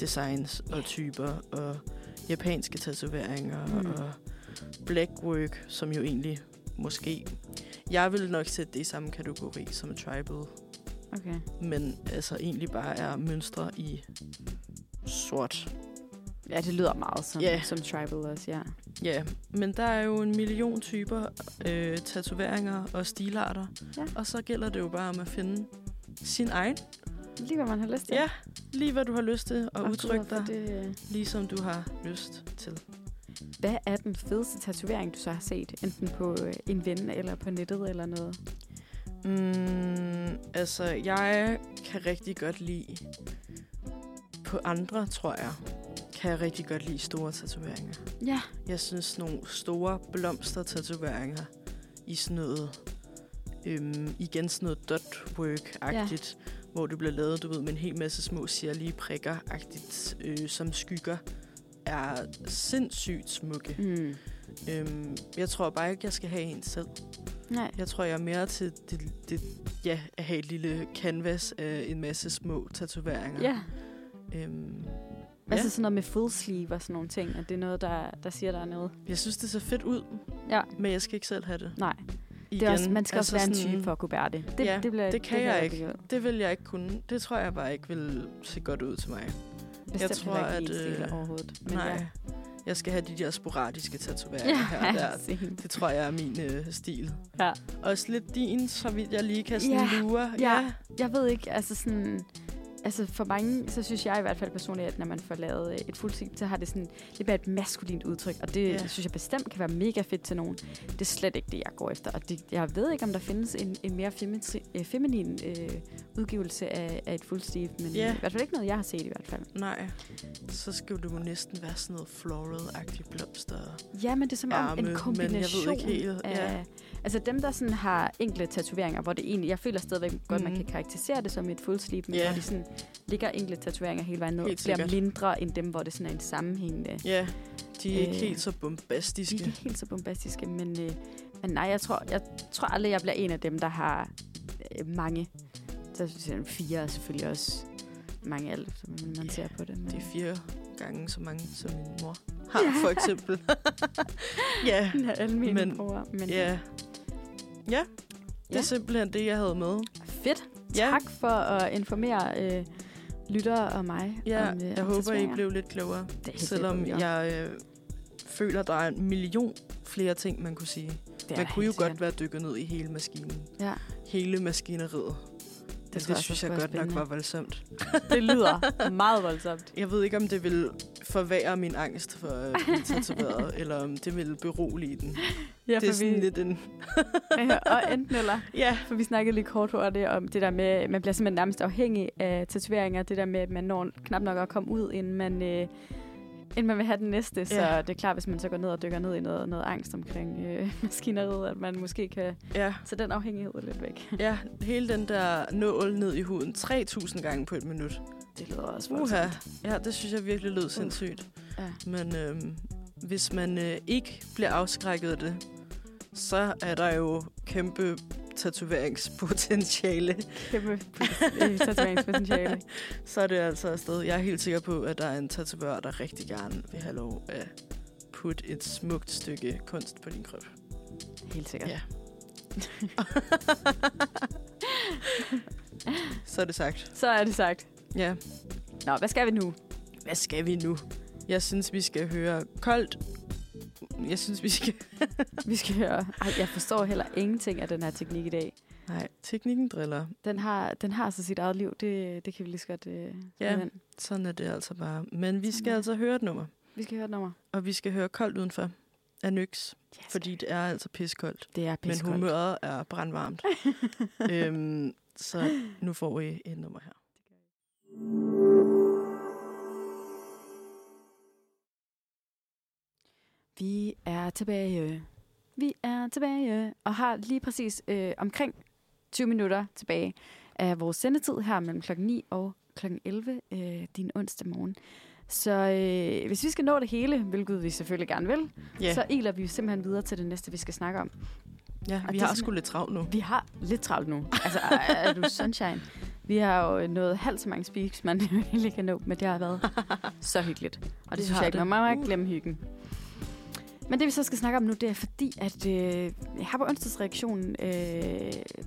designs og typer og japanske tatoveringer og blackwork, som jo egentlig måske... Jeg vil nok sætte det i samme kategori som tribal. Okay. Men altså egentlig bare er mønstre i sort. Ja, det lyder meget som tribal også, ja. Ja, men der er jo 1 million typer tatoveringer og stilarter. Ja. Og så gælder det jo bare om at finde sin egen. Lige hvad man har lyst til. Ja, lige hvad du har lyst til og udtrykke dig, ligesom du har lyst til. Hvad er den fedeste tatovering, du så har set? Enten på en ven, eller på nettet, eller noget? Altså, jeg kan rigtig godt lide... På andre, tror jeg, kan jeg rigtig godt lide store tatoveringer. Ja. Jeg synes, nogle store blomster-tatoveringer i sådan noget... igen sådan noget dot-work-agtigt, hvor det bliver lavet, du ved, med en hel masse små sirlige prikker-agtigt, som skygger... er sindssygt smukke. Jeg tror bare ikke, jeg skal have en selv. Nej. Jeg tror, jeg er mere til at have et lille canvas af en masse små tatoveringer. Ja. Sådan noget med full sleeve og sådan nogle ting, at det er noget, der siger, der er noget. Jeg synes, det ser fedt ud, men jeg skal ikke selv have det. Nej. Det er også, man skal også være en type for at kunne bære det. Det kan jeg ikke. Det vil jeg ikke kunne. Det tror jeg bare ikke vil se godt ud til mig. Bestemt, jeg tror, at men jeg skal have de der sporadiske tatoveringer her og der. Det tror jeg er min stil. Ja. Også lidt din, så vidt jeg lige kan sådan lure. Ja. Jeg ved ikke, altså sådan... Altså for mange, så synes jeg i hvert fald personligt, at når man får lavet et fuldsigtigt, så har det sådan lidt mere et maskulint udtryk, og det synes jeg bestemt kan være mega fedt til nogen. Det er slet ikke det, jeg går efter, og det, jeg ved ikke, om der findes en mere feminin udgivelse af et fuldsigt, men i hvert fald ikke noget, jeg har set i hvert fald. Nej, så skulle det jo næsten være sådan noget floral-agtigt blomster. Ja, men det er som om en kombination af... Altså dem, der sådan har enkle tatoveringer, hvor det egentlig... Jeg føler stadigvæk godt, man kan karakterisere det som et full sleeve, men hvor de sådan ligger enkle tatoveringer hele vejen ned, og bliver mindre end dem, hvor det sådan er en sammenhængende... Ja, de er ikke helt så bombastiske. De er ikke helt så bombastiske, men nej, jeg tror aldrig, jeg bliver en af dem, der har mange. Så fire er selvfølgelig også mange alt, som man ser på det. Men. Det er 4 gange så mange, som min mor har, for eksempel. Ja, men... Bror, men ja, det er simpelthen det, jeg havde med. Fedt. Ja. Tak for at informere lyttere og mig. Ja, om, jeg håber, I blev lidt klogere. Selvom jeg føler, der er 1 million flere ting, man kunne sige. Man kunne jo godt være dykket ned i hele maskinen. Ja. Hele maskineriet. Det synes jeg godt nok var voldsomt. Det lyder meget voldsomt. Jeg ved ikke, om det vil forværre min angst for at blive tatoveret, eller om det vil berolige den. Ja, det er sådan lidt en... og enten eller. Ja. For vi snakkede lige kort over det, om det der med, at man bliver simpelthen nærmest afhængig af tatoveringer. Det der med, at man når knap nok at komme ud, inden man vil have den næste. Så det er klart, hvis man så går ned og dykker ned i noget angst omkring maskineriet, at man måske kan tage den afhængighed lidt væk. Ja, hele den der nål ned i huden 3.000 gange på 1 minut. Det lyder også voldsomt. Ja, det synes jeg virkelig lød sindssygt. Ja. Men hvis man ikke bliver afskrækket af det, så er der jo kæmpe tatoveringspotentiale. Kæmpe tatoveringspotentiale. Så er det altså afsted. Jeg er helt sikker på, at der er en tatovør, der rigtig gerne vil have lov at putte et smukt stykke kunst på din krop. Helt sikkert. Ja. Så er det sagt. Så er det sagt. Ja. Nå, hvad skal vi nu? Hvad skal vi nu? Jeg synes, vi skal høre koldt. Jeg synes, vi skal høre... Ej, jeg forstår heller ingenting af den her teknik i dag. Nej, teknikken driller. Den har så sit eget liv. Det kan vi lige så godt... sådan er det altså bare. Men vi skal altså høre et nummer. Vi skal høre et nummer. Og vi skal høre koldt udenfor af Nyx. Yes. Fordi det er altså piskoldt. Det er piskoldt. Men humøret er brandvarmt. Så nu får I et nummer her. Vi er tilbage. Vi er tilbage. Og har lige præcis omkring 20 minutter tilbage af vores sendetid her mellem klokken 9 og klokken 11 din onsdag morgen. Så hvis vi skal nå det hele, hvilket vi selvfølgelig gerne vil, så iler vi simpelthen videre til det næste, vi skal snakke om. Ja, og vi har sgu lidt travlt nu. Vi har lidt travlt nu. Altså, er du sunshine? Vi har jo nået halvt så mange speaks, man egentlig kan nå, men det har været så hyggeligt. Og det synes jeg ikke, man må ikke glemme hyggen. Men det, vi så skal snakke om nu, det er fordi, at her på onsdagsreaktionen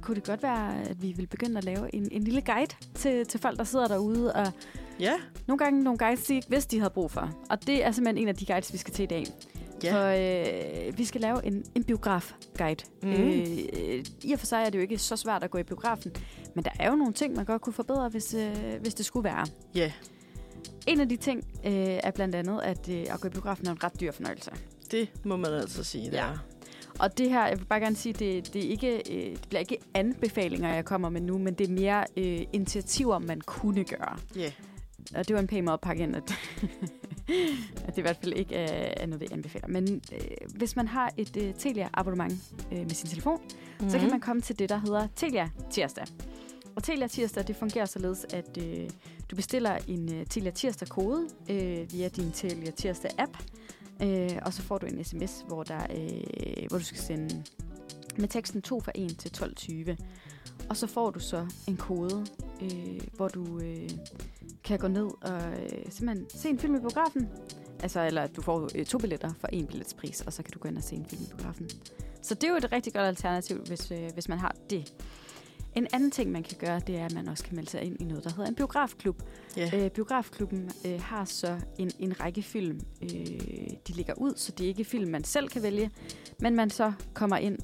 kunne det godt være, at vi vil begynde at lave en lille guide til folk, der sidder derude. Og nogle gange nogle guides, de ikke vidste, de havde brug for. Og det er simpelthen en af de guides, vi skal til i dag. Yeah. Og vi skal lave en biograf-guide. Mm. I og for sig er det jo ikke så svært at gå i biografen, men der er jo nogle ting, man godt kunne forbedre, hvis det skulle være. Ja. Yeah. En af de ting er blandt andet, at gå i biografen er en ret dyr fornøjelse. Det må man altså sige, der. Og det her, jeg vil bare gerne sige, det bliver ikke anbefalinger, jeg kommer med nu, men det er mere initiativer, man kunne gøre. Ja. Yeah. Og det var en pæn måde at pakke ind, at det i hvert fald ikke er noget, vi anbefaler. Men hvis man har et Telia-abonnement med sin telefon, så kan man komme til det, der hedder Telia Tirsdag. Og Telia Tirsdag, det fungerer således, at du bestiller en Telia Tirsdag-kode via din Telia Tirsdag-app, og så får du en sms, hvor du skal sende med teksten 2 fra 1 til 12.20. Og så får du så en kode, hvor du kan gå ned og simpelthen se en film i biografen. Altså, eller du får 2 billetter for 1 billetspris, og så kan du gå ind og se en film i biografen. Så det er jo et rigtig godt alternativ, hvis man har det. En anden ting, man kan gøre, det er, at man også kan melde sig ind i noget, der hedder en biografklub. Yeah. Biografklubben har så en række film, de ligger ud, så det er ikke film, man selv kan vælge, men man så kommer ind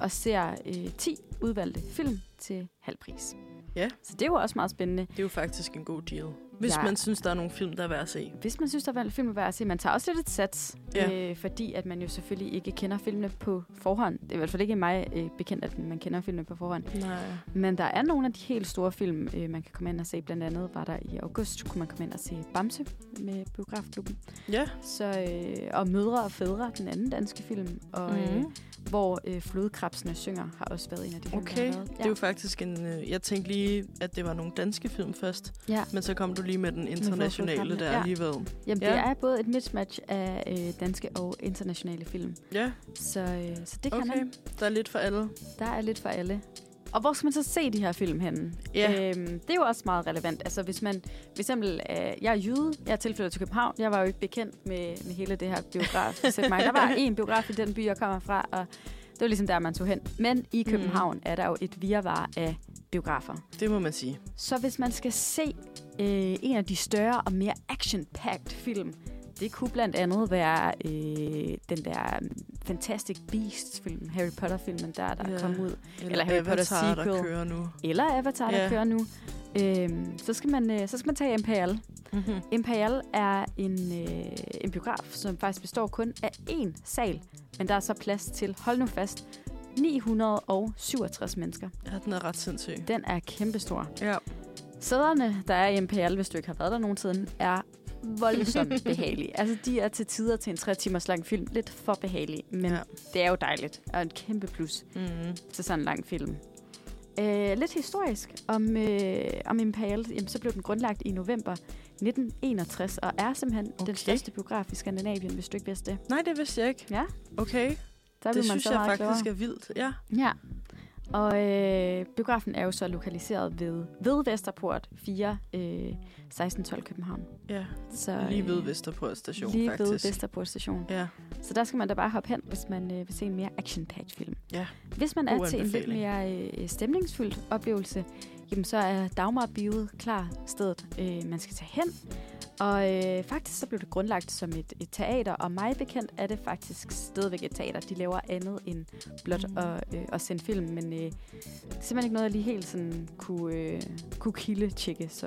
og ser 10 udvalgte film til halv pris. Ja. Så det er jo også meget spændende. Det er jo faktisk en god deal. Hvis man synes, der er nogle film, der er værd at se. Hvis man synes, der er nogle film, der er værd at se. Man tager også lidt et sats, fordi at man jo selvfølgelig ikke kender filmene på forhånd. Det er i hvert fald ikke mig bekendt, at man kender filmene på forhånd. Nej. Men der er nogle af de helt store film, man kan komme ind og se. Blandt andet var der i august, kunne man komme ind og se Bamse med Biografklubben. Ja. Og Mødre og Fædre, den anden danske film. Og hvor Flodkrebsene synger, har også været en af de film, der har været. Det er jo faktisk en... jeg tænkte lige, at det var nogle danske film først. Ja. Men så kom du lige med den internationale, der alligevel. Jamen, det er både et mismatch af danske og internationale film. Ja. Så det kan man. Der er lidt for alle. Der er lidt for alle. Og hvor skal man så se de her film henne? Yeah. Det er jo også meget relevant. Altså, hvis man... For eksempel, jeg er jyde. Jeg er tilflyttet til København. Jeg var jo ikke bekendt med hele det her biograf. Der var én biograf i den by, jeg kommer fra, og det var ligesom der, man tog hen. Men i København er der jo et virvar af biografer. Det må man sige. Så hvis man skal se en af de større og mere action-packed film, det kunne blandt andet være den der Fantastic Beasts-film, Harry Potter-filmen, der er kommet ud. Eller Harry Potter sequel. Der kører nu. Eller Avatar, der kører nu. Så skal man tage Imperial. Mm-hmm. Imperial er en biograf, som faktisk består kun af én sal, men der er så plads til, hold nu fast, 967 mennesker. Ja, den er ret sindssyg. Den er kæmpestor. Ja. Sæderne, der er i Imperial, hvis du ikke har været der nogensinde, er voldsomt behagelige. Altså, de er til tider til en 3 timers lang film lidt for behagelige, men det er jo dejligt, og en kæmpe plus til sådan en lang film. Lidt historisk om Imperial, jamen, så blev den grundlagt i november 1961, og er simpelthen den største biograf i Skandinavien, hvis du ikke vidste det. Nej, det vidste jeg ikke. Ja. Okay. Det synes jeg faktisk er vildt, ja. Ja. Og biografen er jo så lokaliseret ved Vesterport 4, 1612 København. Ja, så, lige ved Vesterport station lige faktisk. Lige ved Vesterport station. Ja. Så der skal man da bare hoppe hen, hvis man vil se en mere action-packed film. Ja. Hvis man er til en lidt mere stemningsfyldt oplevelse, jamen, så er Dagmar-bioet klar stedet, man skal tage hen. Og faktisk så blev det grundlagt som et teater, og mig bekendt er det faktisk stadigvæk et teater. De laver andet end blot at sende film, men det er simpelthen ikke noget, jeg lige helt sådan kunne kilde-tjekke, så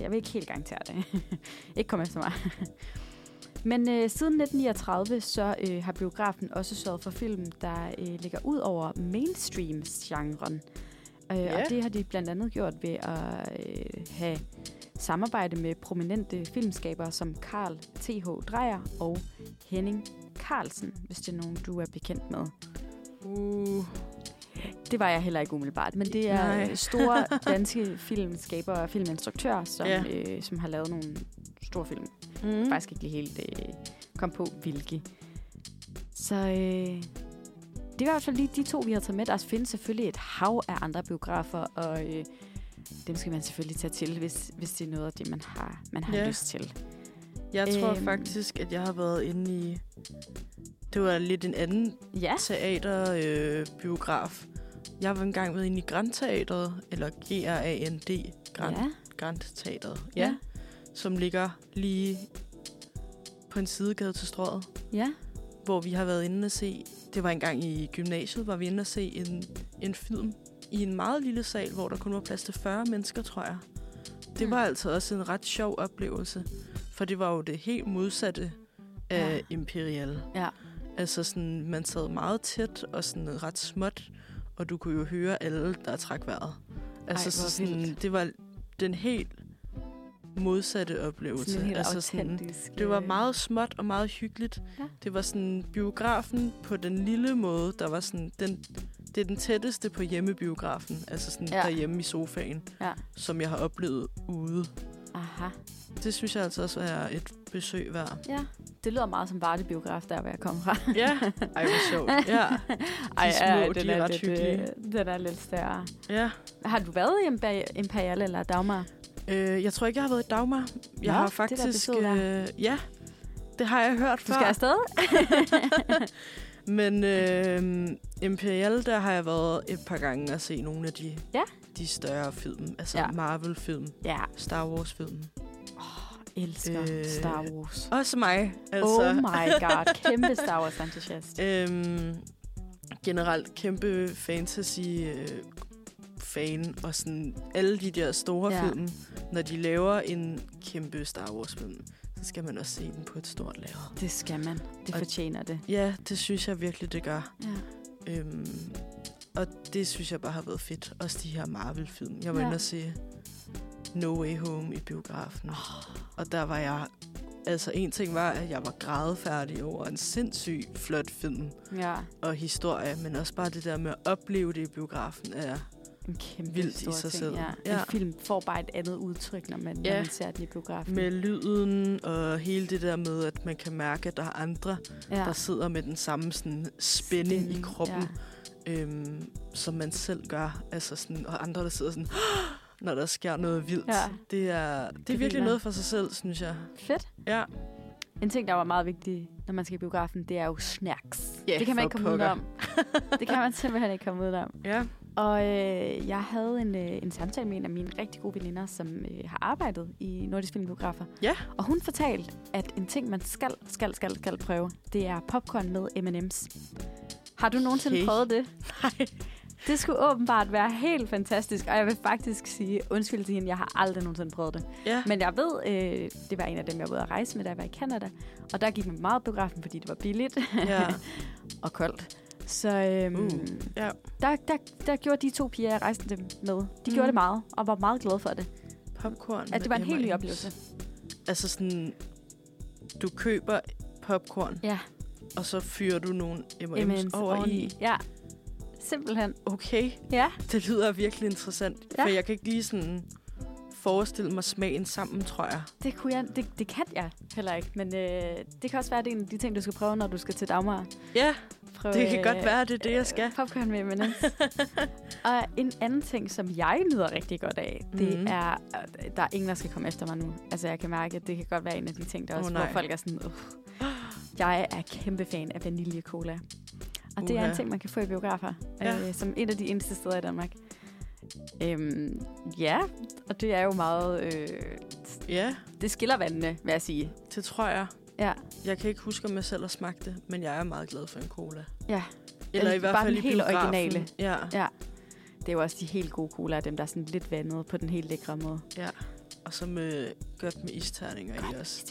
jeg vil ikke helt garantere det. Ikke komme efter mig. Men siden 1939, så har biografen også sørget for film, der ligger ud over mainstream-genren. Og det har de blandt andet gjort ved at have samarbejde med prominente filmskabere som Carl T.H. Dreyer og Henning Carlsen, hvis det er nogen, du er bekendt med. Det var jeg heller ikke umiddelbart, men det er store danske filmskabere og filminstruktører, som har lavet nogle store film. Jeg faktisk ikke helt kom på, hvilke. Så... det var i hvert fald lige de to, vi har taget med. Der findes selvfølgelig et hav af andre biografer, og dem skal man selvfølgelig tage til, hvis det er noget af det, man har lyst til. Jeg tror faktisk, at jeg har været inde i... Det var lidt en anden teaterbiograf. Jeg var engang været inde i Grand Teatret, eller G-R-A-N-D, Grand Teatret, som ligger lige på en sidegade til Strøget, hvor vi har været inde at se... Det var engang i gymnasiet, var vi inde og se en film i en meget lille sal, hvor der kun var plads til 40 mennesker, tror jeg. Det var altså også en ret sjov oplevelse, for det var jo det helt modsatte af Imperial. Ja. Altså sådan, man sad meget tæt og sådan ret småt, og du kunne jo høre alle, der trak vejret. Altså sådan, det var den helt modsatte oplevelse. Sådan altså sådan, det var meget småt og meget hyggeligt. Ja. Det var sådan biografen på den lille måde, der var sådan det er den tætteste på hjemmebiografen, altså sådan derhjemme i sofaen, som jeg har oplevet ude. Aha. Det synes jeg altså også er et besøg værd. Ja, det lyder meget som Varde-biograf, der hvor jeg kom fra. Ja, ej, hvor sjovt. Ja. De små, de er ret hyggelige. Den er lidt større. Ja. Har du været i Imperial eller Dagmar? Jeg tror ikke, jeg har været i Dagmar. Jeg har faktisk... det har jeg hørt før. Du skal afsted. Men Imperial, der har jeg været et par gange at se nogle af de større film. Altså Marvel-film, Star Wars-film. Elsker Star Wars. Også mig. Altså. Oh my god, kæmpe Star Wars-entusiast. Generelt kæmpe fantasy fan og sådan alle de der store film, når de laver en kæmpe Star Wars film, så skal man også se den på et stort lager. Det skal man. Det fortjener det. Ja, det synes jeg virkelig, det gør. Ja. Og det synes jeg bare har været fedt. Også de her Marvel-film. Jeg var inde og se No Way Home i biografen. Og der var jeg... Altså, en ting var, at jeg var grædefærdig over en sindssyg flot film og historie, men også bare det der med at opleve det i biografen er en kæmpe vildt i sig ting, selv. Ja. En film får bare et andet udtryk, når man ser den i biografen. Med lyden og hele det der med, at man kan mærke, at der er andre, der sidder med den samme sådan, spænding i kroppen, som man selv gør. Altså, sådan, og andre, der sidder sådan... når der sker noget vildt. Ja. Det er virkelig noget for sig selv, synes jeg. Fedt. Ja. En ting, der var meget vigtig, når man skal i biografen, det er jo snacks. Yeah, det kan man ikke komme udenom. Det kan man simpelthen ikke komme udenom. Ja. Og jeg havde en samtale med en af mine rigtig gode veninder, som har arbejdet i Nordisk Filmbiografer. Ja. Og hun fortalte, at en ting, man skal prøve, det er popcorn med M&M's. Har du nogensinde prøvet det? Nej. Det skulle åbenbart være helt fantastisk, og jeg vil faktisk sige undskyld til hende, jeg har aldrig nogensinde prøvet det. Yeah. Men jeg ved, det var en af dem, jeg var ude at rejse med, da jeg var i Canada, og der gik man meget biografen, fordi det var billigt og koldt. Så der gjorde de to piger, jeg rejste dem med, de gjorde det meget, og var meget glade for det. Popcorn. At det var en helt ny oplevelse. Altså sådan, du køber popcorn, og så fyrer du nogle M&M's over i. Ja. Simpelthen. Okay. Ja. Det lyder virkelig interessant, for jeg kan ikke lige sådan forestille mig smagen sammen, tror jeg. Det kan jeg heller ikke, men det kan også være, det en af de ting, du skal prøve, når du skal til Dagmar. Ja, prøve, det kan godt være, det er det, jeg skal. Popcorn med M&M's. Og en anden ting, som jeg nyder rigtig godt af, det er, der er ingen, der skal komme efter mig nu. Altså, jeg kan mærke, at det kan godt være en af de ting, der også, hvor folk er sådan, jeg er kæmpe fan af vaniljekola. Og det er en ting, man kan få i biografer, som et af de eneste steder i Danmark. Og det er jo meget... Det skiller vandene, vil jeg sige. Det tror jeg. Ja. Jeg kan ikke huske, om jeg selv har smagt det, men jeg er meget glad for en cola. Ja. Eller i hvert fald i biografen. Bare den helt originale. Ja. Ja. Det er jo også de helt gode colaer, dem der er sådan lidt vandede på den helt lækre måde. Ja, og så godt med isterninger i os.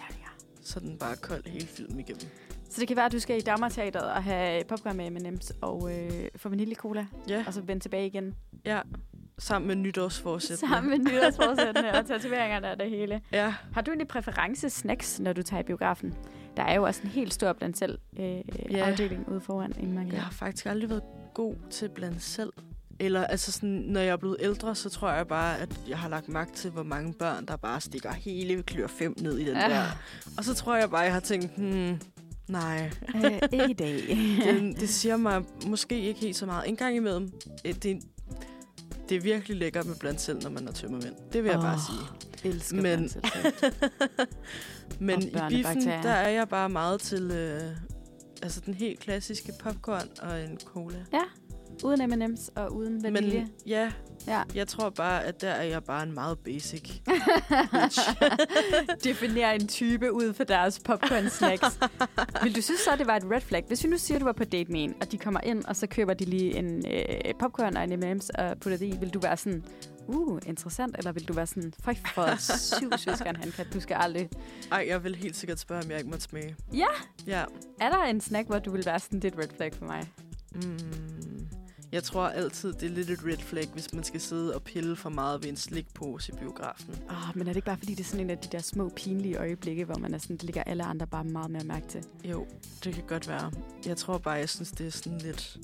Så den bare kold hele filmen igennem. Så det kan være, at du skal i Dagmar Teatret og have popcorn med M&M's og få vaniljekola, og så vende tilbage igen. Ja, sammen med nytårsforsættene. Og tatoveringerne og det hele. Ja. Har du egentlig præference-snacks, når du tager i biografen? Der er jo også en helt stor blandt selv afdeling ude foran. Jeg har faktisk aldrig været god til blandt selv. Eller altså sådan, når jeg er blevet ældre, så tror jeg bare, at jeg har lagt magt til, hvor mange børn, der bare stikker hele klør 5 ned i den der. Og så tror jeg bare, jeg har tænkt, nej. Ikke i dag. Det siger mig måske ikke helt så meget. En gang imellem, det er virkelig lækkert med blandt selv, når man er tømmermænd. Det vil jeg bare sige. Elsker blandt selv. Men i biffen, der er jeg bare meget til den helt klassiske popcorn og en cola. Ja, uden M&M's og uden vanilje. Men, ja, jeg tror bare, at der er jeg bare en meget basic bitch. Definerer en type ud for deres popcorn-snacks. Vil du synes så, det var et red flag? Hvis vi nu siger, du var på date med en, og de kommer ind, og så køber de lige en popcorn og en M&M's og putter det i, vil du være sådan, interessant, eller vil du være sådan, fuck for syv søskeren handkat, du skal aldrig... Ej, jeg vil helt sikkert spørge, om jeg ikke måtte smage. Ja? Ja. Er der en snack, hvor du vil være sådan, det er et red flag for mig? Jeg tror altid, det er lidt et red flag, hvis man skal sidde og pille for meget ved en slikpose i biografen. Men er det ikke bare, fordi det er sådan en af de der små, pinlige øjeblikke, hvor man er sådan, det ligger alle andre bare meget mere mærke til? Jo, det kan godt være. Jeg tror bare, jeg synes, det er sådan lidt...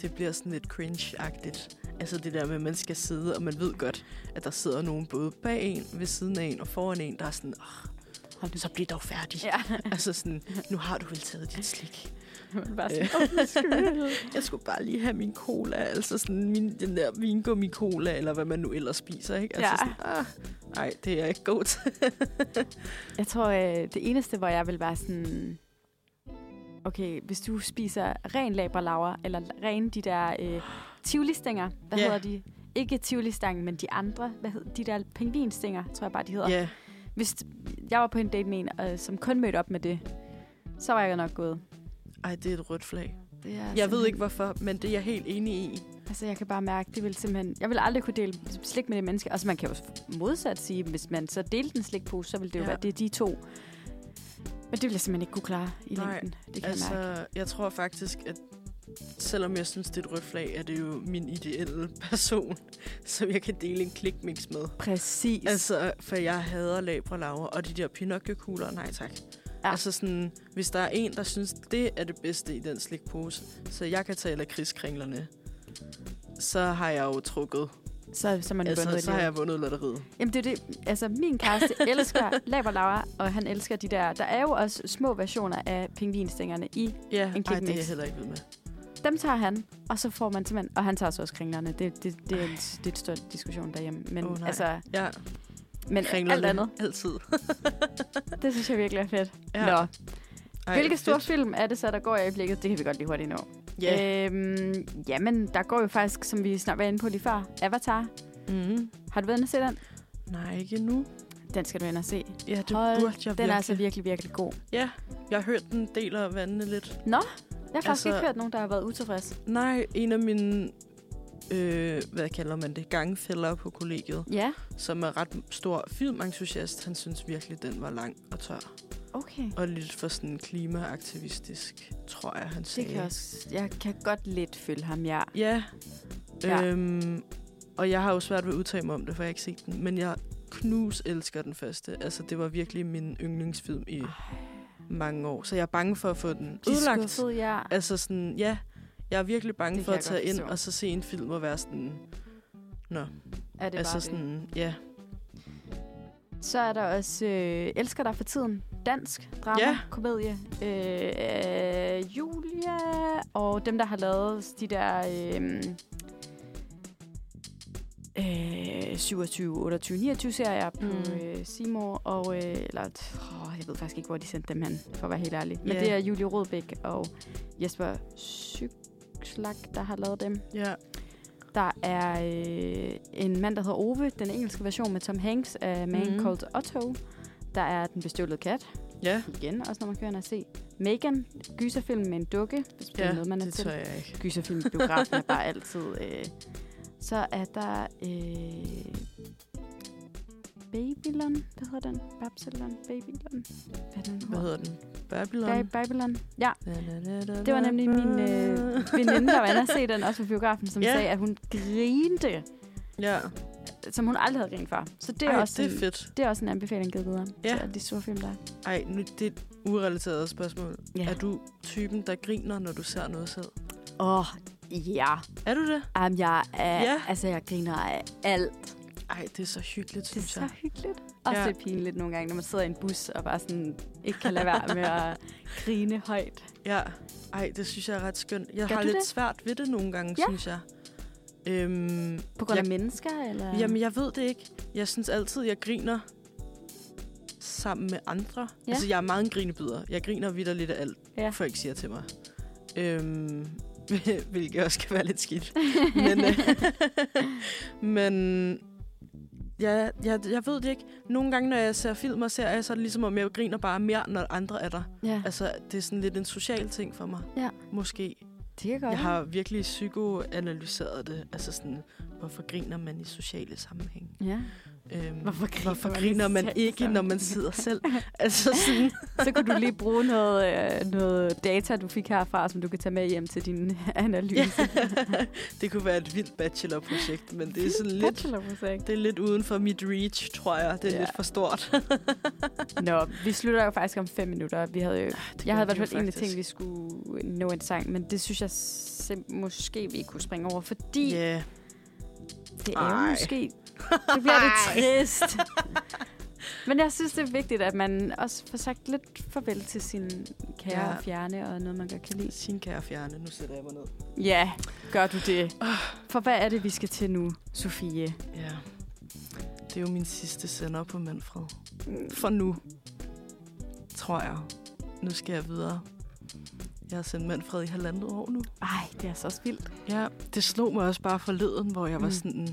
Det bliver sådan lidt cringe-agtigt. Altså det der med, at man skal sidde, og man ved godt, at der sidder nogen både bag en, ved siden af en og foran en, der er sådan... så bliv dog færdig. Ja. Altså sådan, nu har du vel taget dit slik. Bare sådan, jeg skulle bare lige have min cola, altså sådan den der vingummi-cola, eller hvad man nu ellers spiser, ikke? Altså sådan, nej, det er jeg ikke god til. Jeg tror, det eneste, hvor jeg vil være sådan, okay, hvis du spiser ren labralaver, eller ren de der tivoli-stænger, hvad hedder de? Ikke tivoli-stangen, men de andre, de der pingvinstænger, tror jeg bare, de hedder. Yeah. Hvis jeg var på en date med en, som kun mødte op med det, så var jeg nok gået. Ej, det er et rødt flag. Jeg ved ikke, hvorfor, men det er jeg helt enig i. Altså, jeg kan bare mærke, det vil simpelthen... Jeg vil aldrig kunne dele slik med det menneske. Altså, man kan jo modsat sige, hvis man så delte en slikpose, så vil det jo være, det er de to. Men det vil jeg simpelthen ikke kunne klare i længden. Det kan altså, jeg mærke. Jeg tror faktisk, at selvom jeg synes, det er et rødt flag, er det jo min ideelle person, som jeg kan dele en klikmix med. Præcis. Altså, for jeg hader labralaver og de der Pinocchio-kugler. Nej, tak. Ja. Altså sådan, hvis der er en, der synes, det er det bedste i den slikpose, så jeg kan tage lakridskringlerne, så har jeg jo trukket. Så man altså, så har jeg vundet lotteriet. Jamen det er det. Altså min kæreste elsker labralaver, og han elsker de der. Der er jo også små versioner af pingvinstængerne i en klikmix. Ja, det er jeg heller ikke ved med. Dem tager han, og så får man simpelthen... Og han tager så også kringlerne. Det er en større diskussion derhjemme. Men altså... Ja. Men kringlerne. Alt andet. Altid. Det synes jeg virkelig er fedt. Ja. Nå. Hvilke store film er det så, der går i øjeblikket? Det kan vi godt lige hurtigt nå. Yeah. Jamen, der går jo faktisk, som vi snart var inde på lige før, Avatar. Mm-hmm. Har du været inde og se den? Nej, ikke endnu. Den skal du ind og se. Ja, det burde jeg virkelig. Den er altså virkelig, virkelig god. Ja, jeg har hørt, den deler vandene lidt. Nå? Jeg har faktisk ikke hørt nogen, der har været utilfreds. Nej, en af mine, hvad kalder man det, gangfæller på kollegiet, som er ret stor filmentusiast, han synes virkelig, den var lang og tør. Okay. Og lidt for sådan klimaaktivistisk, tror jeg, han sagde. Det kan også, jeg kan godt lidt følge ham, ja. Ja. Og jeg har jo svært ved at udtale mig om det, for jeg har ikke set den, men jeg elsker den første. Altså, det var virkelig min yndlingsfilm i... mange år, så jeg er bange for at få den udlagt. Skuffet, ja. Altså sådan, ja, jeg er virkelig bange for at tage ind og så se en film og være sådan, nå. Er det altså bare sådan, det? Ja. Så er der også Elsker dig for tiden. Dansk drama, komedie. Julia og dem, der har lavet de der 27, 28, 29 serier på Seymour, og jeg ved faktisk ikke, hvor de sendte dem hen, for at være helt ærlig. Men det er Julie Rødbæk og Jesper Sykslag, der har lavet dem. Yeah. Der er en mand, der hedder Ove, den engelske version med Tom Hanks af Man Called Otto. Der er Den bestjålede kat. Ja. Igen, også når man kører ind og se. Megan, gyserfilm med en dukke. Hvis det er noget, man er det til. Tør jeg ikke. Gyserfilm, biografen er bare altid... Så er der Babylon. Hvad hedder den? Babylon. Hvad hedder den? Babylon. Ja. Det var nemlig min veninde, der var inde og se den, også på biografen, som sagde, at hun grinte. Ja. Som hun aldrig havde grinet før. Så det er, også det er fedt. Det er også en anbefaling givet videre til de store film, der er. Ej, nu, det er et urelateret spørgsmål. Ja. Er du typen, der griner, når du ser noget selv? Ja. Er du det? Jamen, jeg er... Ja. Altså, jeg griner af alt. Ej, det er så hyggeligt, synes jeg. Det er så hyggeligt. Også lidt pinligt nogle gange, når man sidder i en bus og bare sådan ikke kan lade være med at grine højt. Ja. Ej, det synes jeg er ret skønt. Jeg har lidt svært ved det nogle gange, synes jeg. På grund af mennesker, eller? Jamen, jeg ved det ikke. Jeg synes altid, jeg griner sammen med andre. Ja. Altså, jeg er meget en grinebyder. Jeg griner vitterligt af alt, folk siger til mig. Hvilket også kan være lidt skidt. Men jeg ved det ikke. Nogle gange, når jeg ser film og serier, så er det ligesom, om jeg griner bare mere, når andre er der. Ja. Altså, det er sådan lidt en social ting for mig. Ja. Måske. Det kan godt. Jeg har virkelig psykoanalyseret det. Altså sådan, hvorfor griner man i sociale sammenhæng? Ja. Hvorfor griner man ikke, når man sidder selv? Altså sådan. Så kunne du lige bruge noget data, du fik herfra, som du kan tage med hjem til din analyse. Ja. Det kunne være et vildt bachelorprojekt, men det er sådan lidt, det er lidt uden for mit reach, tror jeg. Det er lidt for stort. Nå, vi slutter jo faktisk om 5 minutter. Vi havde jo, jeg havde i hvert fald en af ting, vi skulle nå en sang, men det synes jeg måske, vi ikke kunne springe over, fordi det er jo måske... Det bliver lidt trist. Men jeg synes, det er vigtigt, at man også får sagt lidt farvel til sin kære og fjerne, og noget, man godt kan lide. Sin kære og fjerne. Nu sætter jeg mig ned. Ja, gør du det. For hvad er det, vi skal til nu, Sofie? Ja, det er jo min sidste sender på Manfred. For nu, tror jeg. Nu skal jeg videre. Jeg har sendt Manfred i 1,5 år nu. Ej, det er så vildt. Ja, det slog mig også bare forleden, hvor jeg var sådan...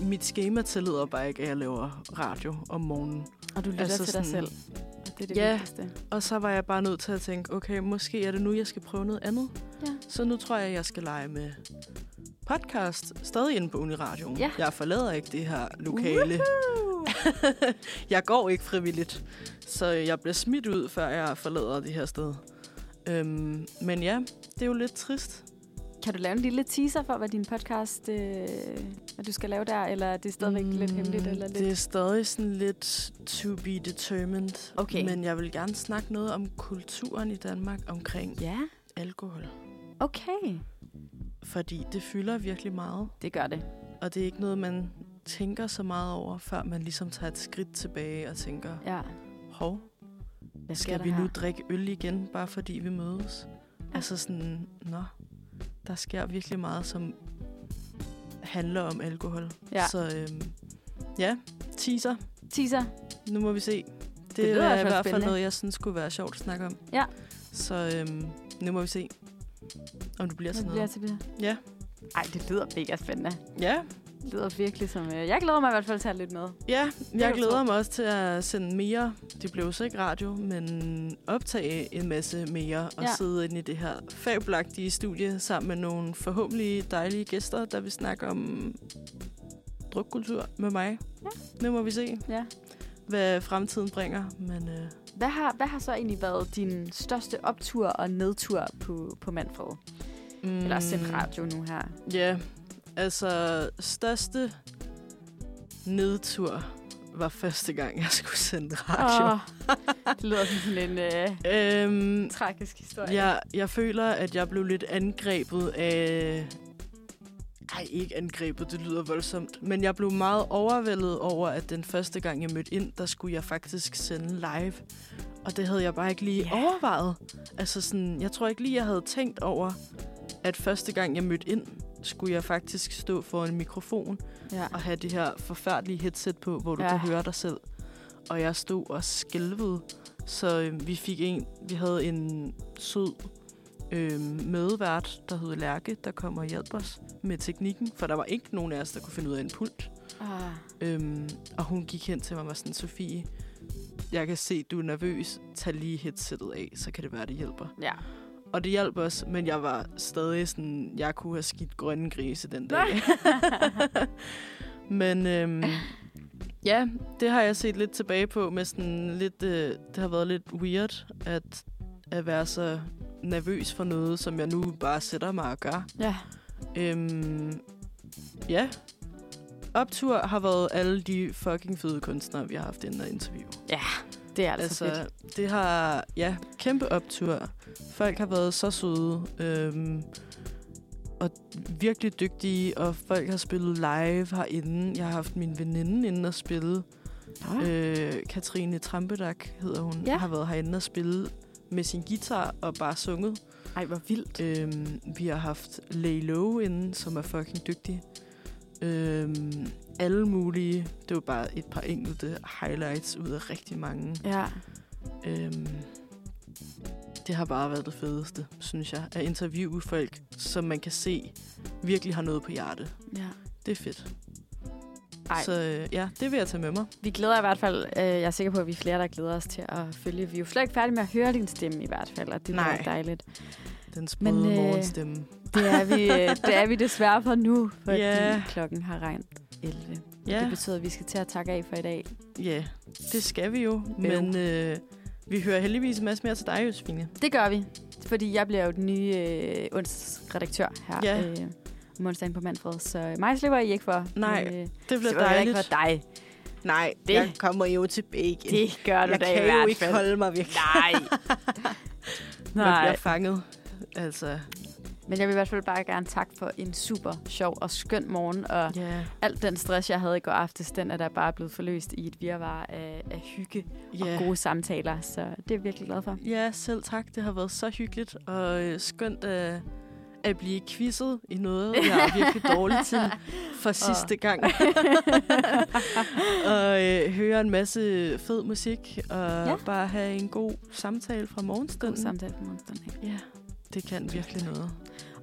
Mit schema tillader bare ikke, at jeg laver radio om morgenen. Og du lytter til dig selv. Og det er det vigtigste. Og så var jeg bare nødt til at tænke, okay, måske er det nu, jeg skal prøve noget andet. Ja. Så nu tror jeg skal lege med podcast stadig inde på Uniradioen. Ja. Jeg forlader ikke det her lokale. Jeg går ikke frivilligt, så jeg bliver smidt ud, før jeg forlader det her sted. Men ja, det er jo lidt trist. Kan du lave en lille teaser for, hvad din podcast hvad du skal lave der? Eller er det stadigvæk lidt hemmeligt? Eller lidt? Det er stadig sådan lidt to be determined. Okay. Men jeg vil gerne snakke noget om kulturen i Danmark omkring alkohol. Okay. Fordi det fylder virkelig meget. Det gør det. Og det er ikke noget, man tænker så meget over, før man ligesom tager et skridt tilbage og tænker, hov, skal vi nu drikke øl igen, bare fordi vi mødes? Ja. Altså sådan, der sker virkelig meget, som handler om alkohol. Ja. Så teaser. Teaser. Nu må vi se. Det er i hvert fald noget, jeg synes kunne være sjovt at snakke om. Ja. Så nu må vi se, om du bliver sådan noget. Bliver til det. Ja. Ej, det lyder mega spændende. Ja. Det lyder virkelig som... Jeg glæder mig i hvert fald til at lytte med. Ja, jeg glæder mig også til at sende mere. Det blev så ikke radio, men optage en masse mere og sidde inde i det her fabelagtige studie sammen med nogle forhåbentlig dejlige gæster, der vil snakke om drukkultur med mig. Ja. Nu må vi se, hvad fremtiden bringer. Men, Hvad har så egentlig været din største optur og nedtur på Manfred? Eller også sendt radio nu her? Ja, altså, største nedtur var første gang, jeg skulle sende radio. Det lyder sådan en tragisk historie. Jeg føler, at jeg blev lidt angrebet af... Ej, ikke angrebet, det lyder voldsomt. Men jeg blev meget overvældet over, at den første gang, jeg mødte ind, der skulle jeg faktisk sende live. Og det havde jeg bare ikke lige overvejet. Altså sådan, jeg tror ikke lige, jeg havde tænkt over, at første gang, jeg mødte ind, skulle jeg faktisk stå for en mikrofon og have det her forfærdelige headset på, hvor du kan høre dig selv. Og jeg stod og skælvede, så vi havde en sød medvært, der hed Lærke, der kom og hjalp os med teknikken, for der var ikke nogen af os, der kunne finde ud af en pult. Og hun gik hen til mig og var sådan, Sofie, jeg kan se, du er nervøs, tag lige headsettet af, så kan det være, det hjælper. Ja. Og det hjalp os, men jeg var stadig sådan, jeg kunne have skidt grønne grise den dag. Men det har jeg set lidt tilbage på med sådan lidt, det har været lidt weird at være så nervøs for noget, som jeg nu bare sætter mig og gør. Ja. Optur har været alle de fucking fede kunstnere, vi har haft inden at interview. Ja. Det er altså fedt. Det har, kæmpe optur. Folk har været så søde og virkelig dygtige, og folk har spillet live herinde. Jeg har haft min veninde inde og spille. Katrine Trampedak hedder hun. Ja. Har været herinde og spille med sin guitar og bare sunget. Ej, hvor vildt. Vi har haft Laylo inde, som er fucking dygtig. Alle mulige. Det var bare et par enkelte highlights ud af rigtig mange. Ja. Det har bare været det fedeste, synes jeg. At interviewe folk, som man kan se virkelig har noget på hjertet. Ja. Det er fedt. Ej. Så det vil jeg tage med mig. Vi glæder i hvert fald. Jeg er sikker på, at vi er flere, der glæder os til at følge. Vi er jo slet ikke færdige med at høre din stemme i hvert fald, og det bliver dejligt. Den sprøde morgenstemme. Det er vi desværre for nu, fordi klokken har regnet 11. Yeah. Det betyder, at vi skal til at takke af for i dag. Ja, det skal vi jo. Men vi hører heldigvis en masse mere til dig, Josefine. Det gør vi, fordi jeg bliver jo den nye onsdagsredaktør her om onsdagen på Manfred. Så mig slipper I ikke for. Nej, det bliver dejligt. Ikke for dig. Nej, jeg kommer jo tilbage igen. Det gør du da i hvert fald. Jeg kan jo ikke holde mig væk. Nej. Man bliver fanget. Altså... Men jeg vil i hvert fald bare gerne takke for en super sjov og skøn morgen, og alt den stress, jeg havde i går aftes, den er der bare blevet forløst i et virvar af hygge og gode samtaler, så det er jeg virkelig glad for. Ja, selv tak. Det har været så hyggeligt, og skønt at blive quizzet i noget, jeg er virkelig dårlig til for sidste gang. Og høre en masse fed musik, og bare have en god samtale fra morgenstunden. God samtale fra morgenstunden, ja. Yeah. Det kan virkelig noget.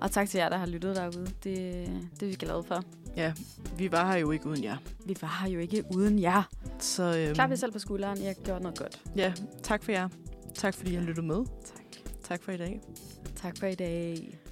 Og tak til jer, der har lyttet derude. Det er vi glade for. Ja, vi var her jo ikke uden jer. Så klap jer selv på skulderen. Jeg gjorde noget godt. Ja, tak for jer. Tak fordi I har lyttet med. Tak for i dag.